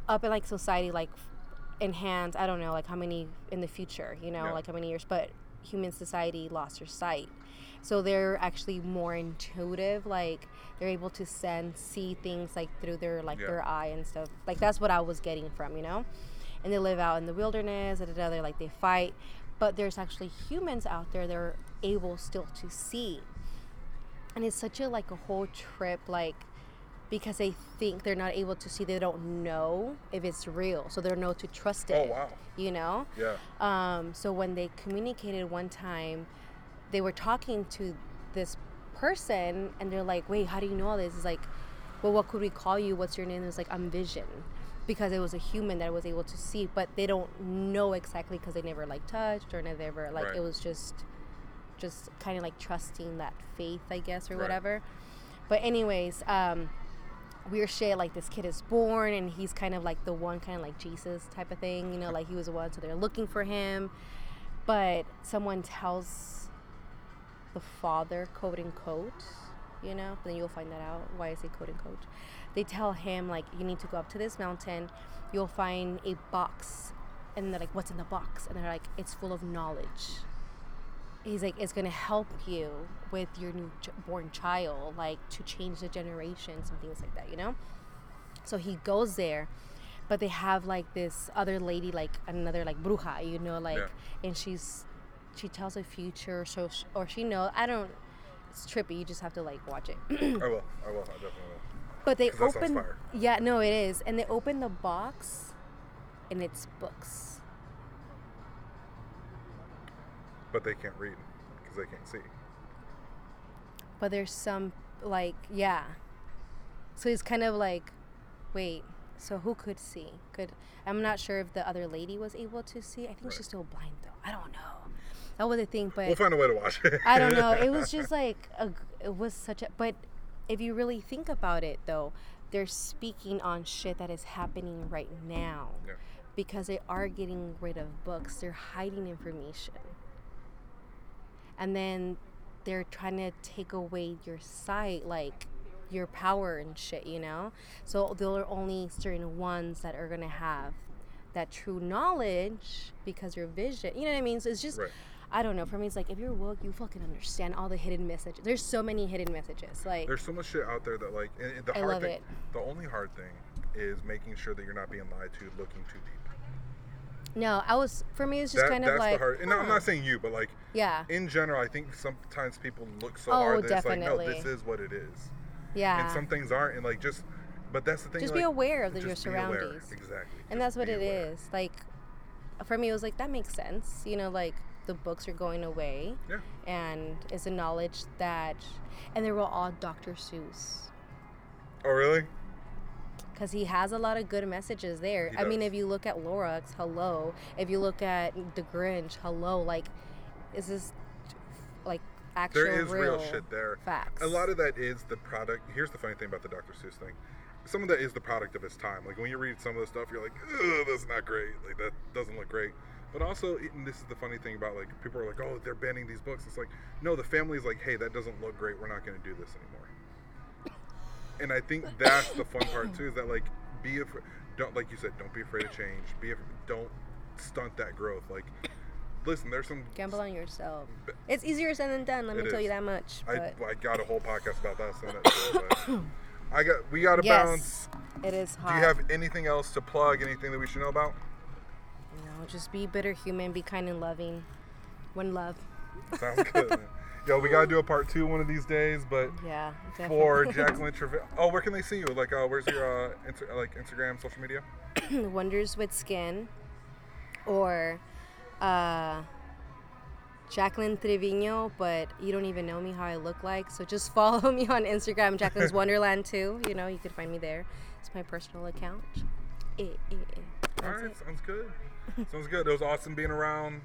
up in like society, like enhanced. I don't know, like how many in the future, you know, yeah. Like how many years, but human society lost their sight. So they're actually more intuitive, like they're able to sense, see things like through their like yeah. their eye and stuff. Like that's what I was getting from, you know? And they live out in the wilderness, and another like they fight. But there's actually humans out there that are able still to see. And it's such a like a whole trip, like because they think they're not able to see, they don't know if it's real. So they're not to trust it. Oh wow. You know? Yeah. Um, so when they communicated one time, they were talking to this person, and they're like, wait, how do you know all this? It's like, well, what could we call you? What's your name? And it's like, I'm Vision, because it was a human that I was able to see, but they don't know exactly because they never like touched or never like right. It was just just kind of like trusting that faith, I guess, or right. whatever. But anyways, um weird shit, like this kid is born and he's kind of like the one, kind of like Jesus type of thing, you know, like he was the one, so they're looking for him. But someone tells the father, quote unquote, you know, then you'll find that out why I say quote unquote. They tell him, like, you need to go up to this mountain, you'll find a box. And they're like, what's in the box? And they're like, it's full of knowledge. He's like, it's gonna help you with your newborn child, like to change the generations and things like that, you know. So he goes there, but they have like this other lady, like another like bruja, you know, like, yeah. and she's she tells a future, so she, or she knows. I don't. It's trippy. You just have to like watch it. I will. I will. I definitely will. But they open. That yeah, no, it is, and they open the box, and it's books. But they can't read because they can't see. But there's some, like, yeah. So it's kind of like, wait, so who could see? Could I'm not sure if the other lady was able to see. I think right. she's still blind, though. I don't know. That was the thing, but... We'll find a way to watch it. I don't know. It was just like, a, it was such a... But if you really think about it, though, they're speaking on shit that is happening right now. Yeah. Because they are getting rid of books. They're hiding information. And then they're trying to take away your sight, like your power and shit, you know? So there are only certain ones that are going to have that true knowledge because your vision, you know what I mean? So it's just, right. I don't know. For me, it's like, if you're woke, you fucking understand all the hidden messages. There's so many hidden messages. Like, there's so much shit out there that, like, and the hard I love thing, it. The only hard thing is making sure that you're not being lied to, looking too deep. No, I was, for me, it's just that, kind of like... That's the hard... And oh. I'm not saying you, but like... Yeah. In general, I think sometimes people look so oh, hard that definitely. It's like, no, this is what it is. Yeah. And some things aren't, and like just... But that's the thing. Just like, be aware of the, your surroundings. Aware. Exactly. And just that's what it aware. Is. Like, for me, it was like, that makes sense. You know, like, the books are going away. Yeah. And it's a knowledge that... And they were all Doctor Seuss. Oh, really? Because he has a lot of good messages there. He I does. mean, if you look at Lorax, hello. If you look at The Grinch, hello. Like, is this, like, actual real There is real, real shit there. Facts. A lot of that is the product. Here's the funny thing about the Doctor Seuss thing. Some of that is the product of its time. Like, when you read some of the stuff, you're like, ugh, that's not great. Like, that doesn't look great. But also, and this is the funny thing about, like, people are like, oh, they're banning these books. It's like, no, the family's like, hey, that doesn't look great. We're not going to do this anymore. And I think that's the fun part too, is that like be af- don't like you said don't be afraid of change. Be af- don't stunt that growth. Like, listen, there's some gamble on yourself. B- it's easier said than done. Let me is. tell you that much. I, I got a whole podcast about that. So that too, I got we got to yes, balance. It is hard. Do you have anything else to plug? Anything that we should know about? No, just be a better human. Be kind and loving. One love. Sounds good. Yo, we gotta do a part two one of these days, but yeah, definitely. For Jacqueline Trevino. Oh, where can they see you? Like, uh, where's your uh, inter- like Instagram, social media? Wonders with Skin, or uh, Jacqueline Trevino. But you don't even know me how I look like, so just follow me on Instagram, Jacqueline's Wonderland too. You know, you can find me there. It's my personal account. Eh, eh, eh. All right, it. sounds good. Sounds good. It was awesome being around.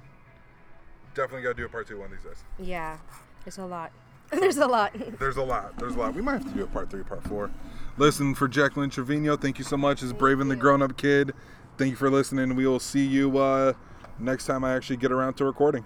Definitely gotta do a part two one of these days. Yeah. There's a lot. There's a lot. There's a lot. There's a lot. We might have to do a part three, part four. Listen, for Jacqueline Trevino, thank you so much. It's Braving the Grown-Up Kid. Thank you for listening. We will see you uh, next time I actually get around to recording.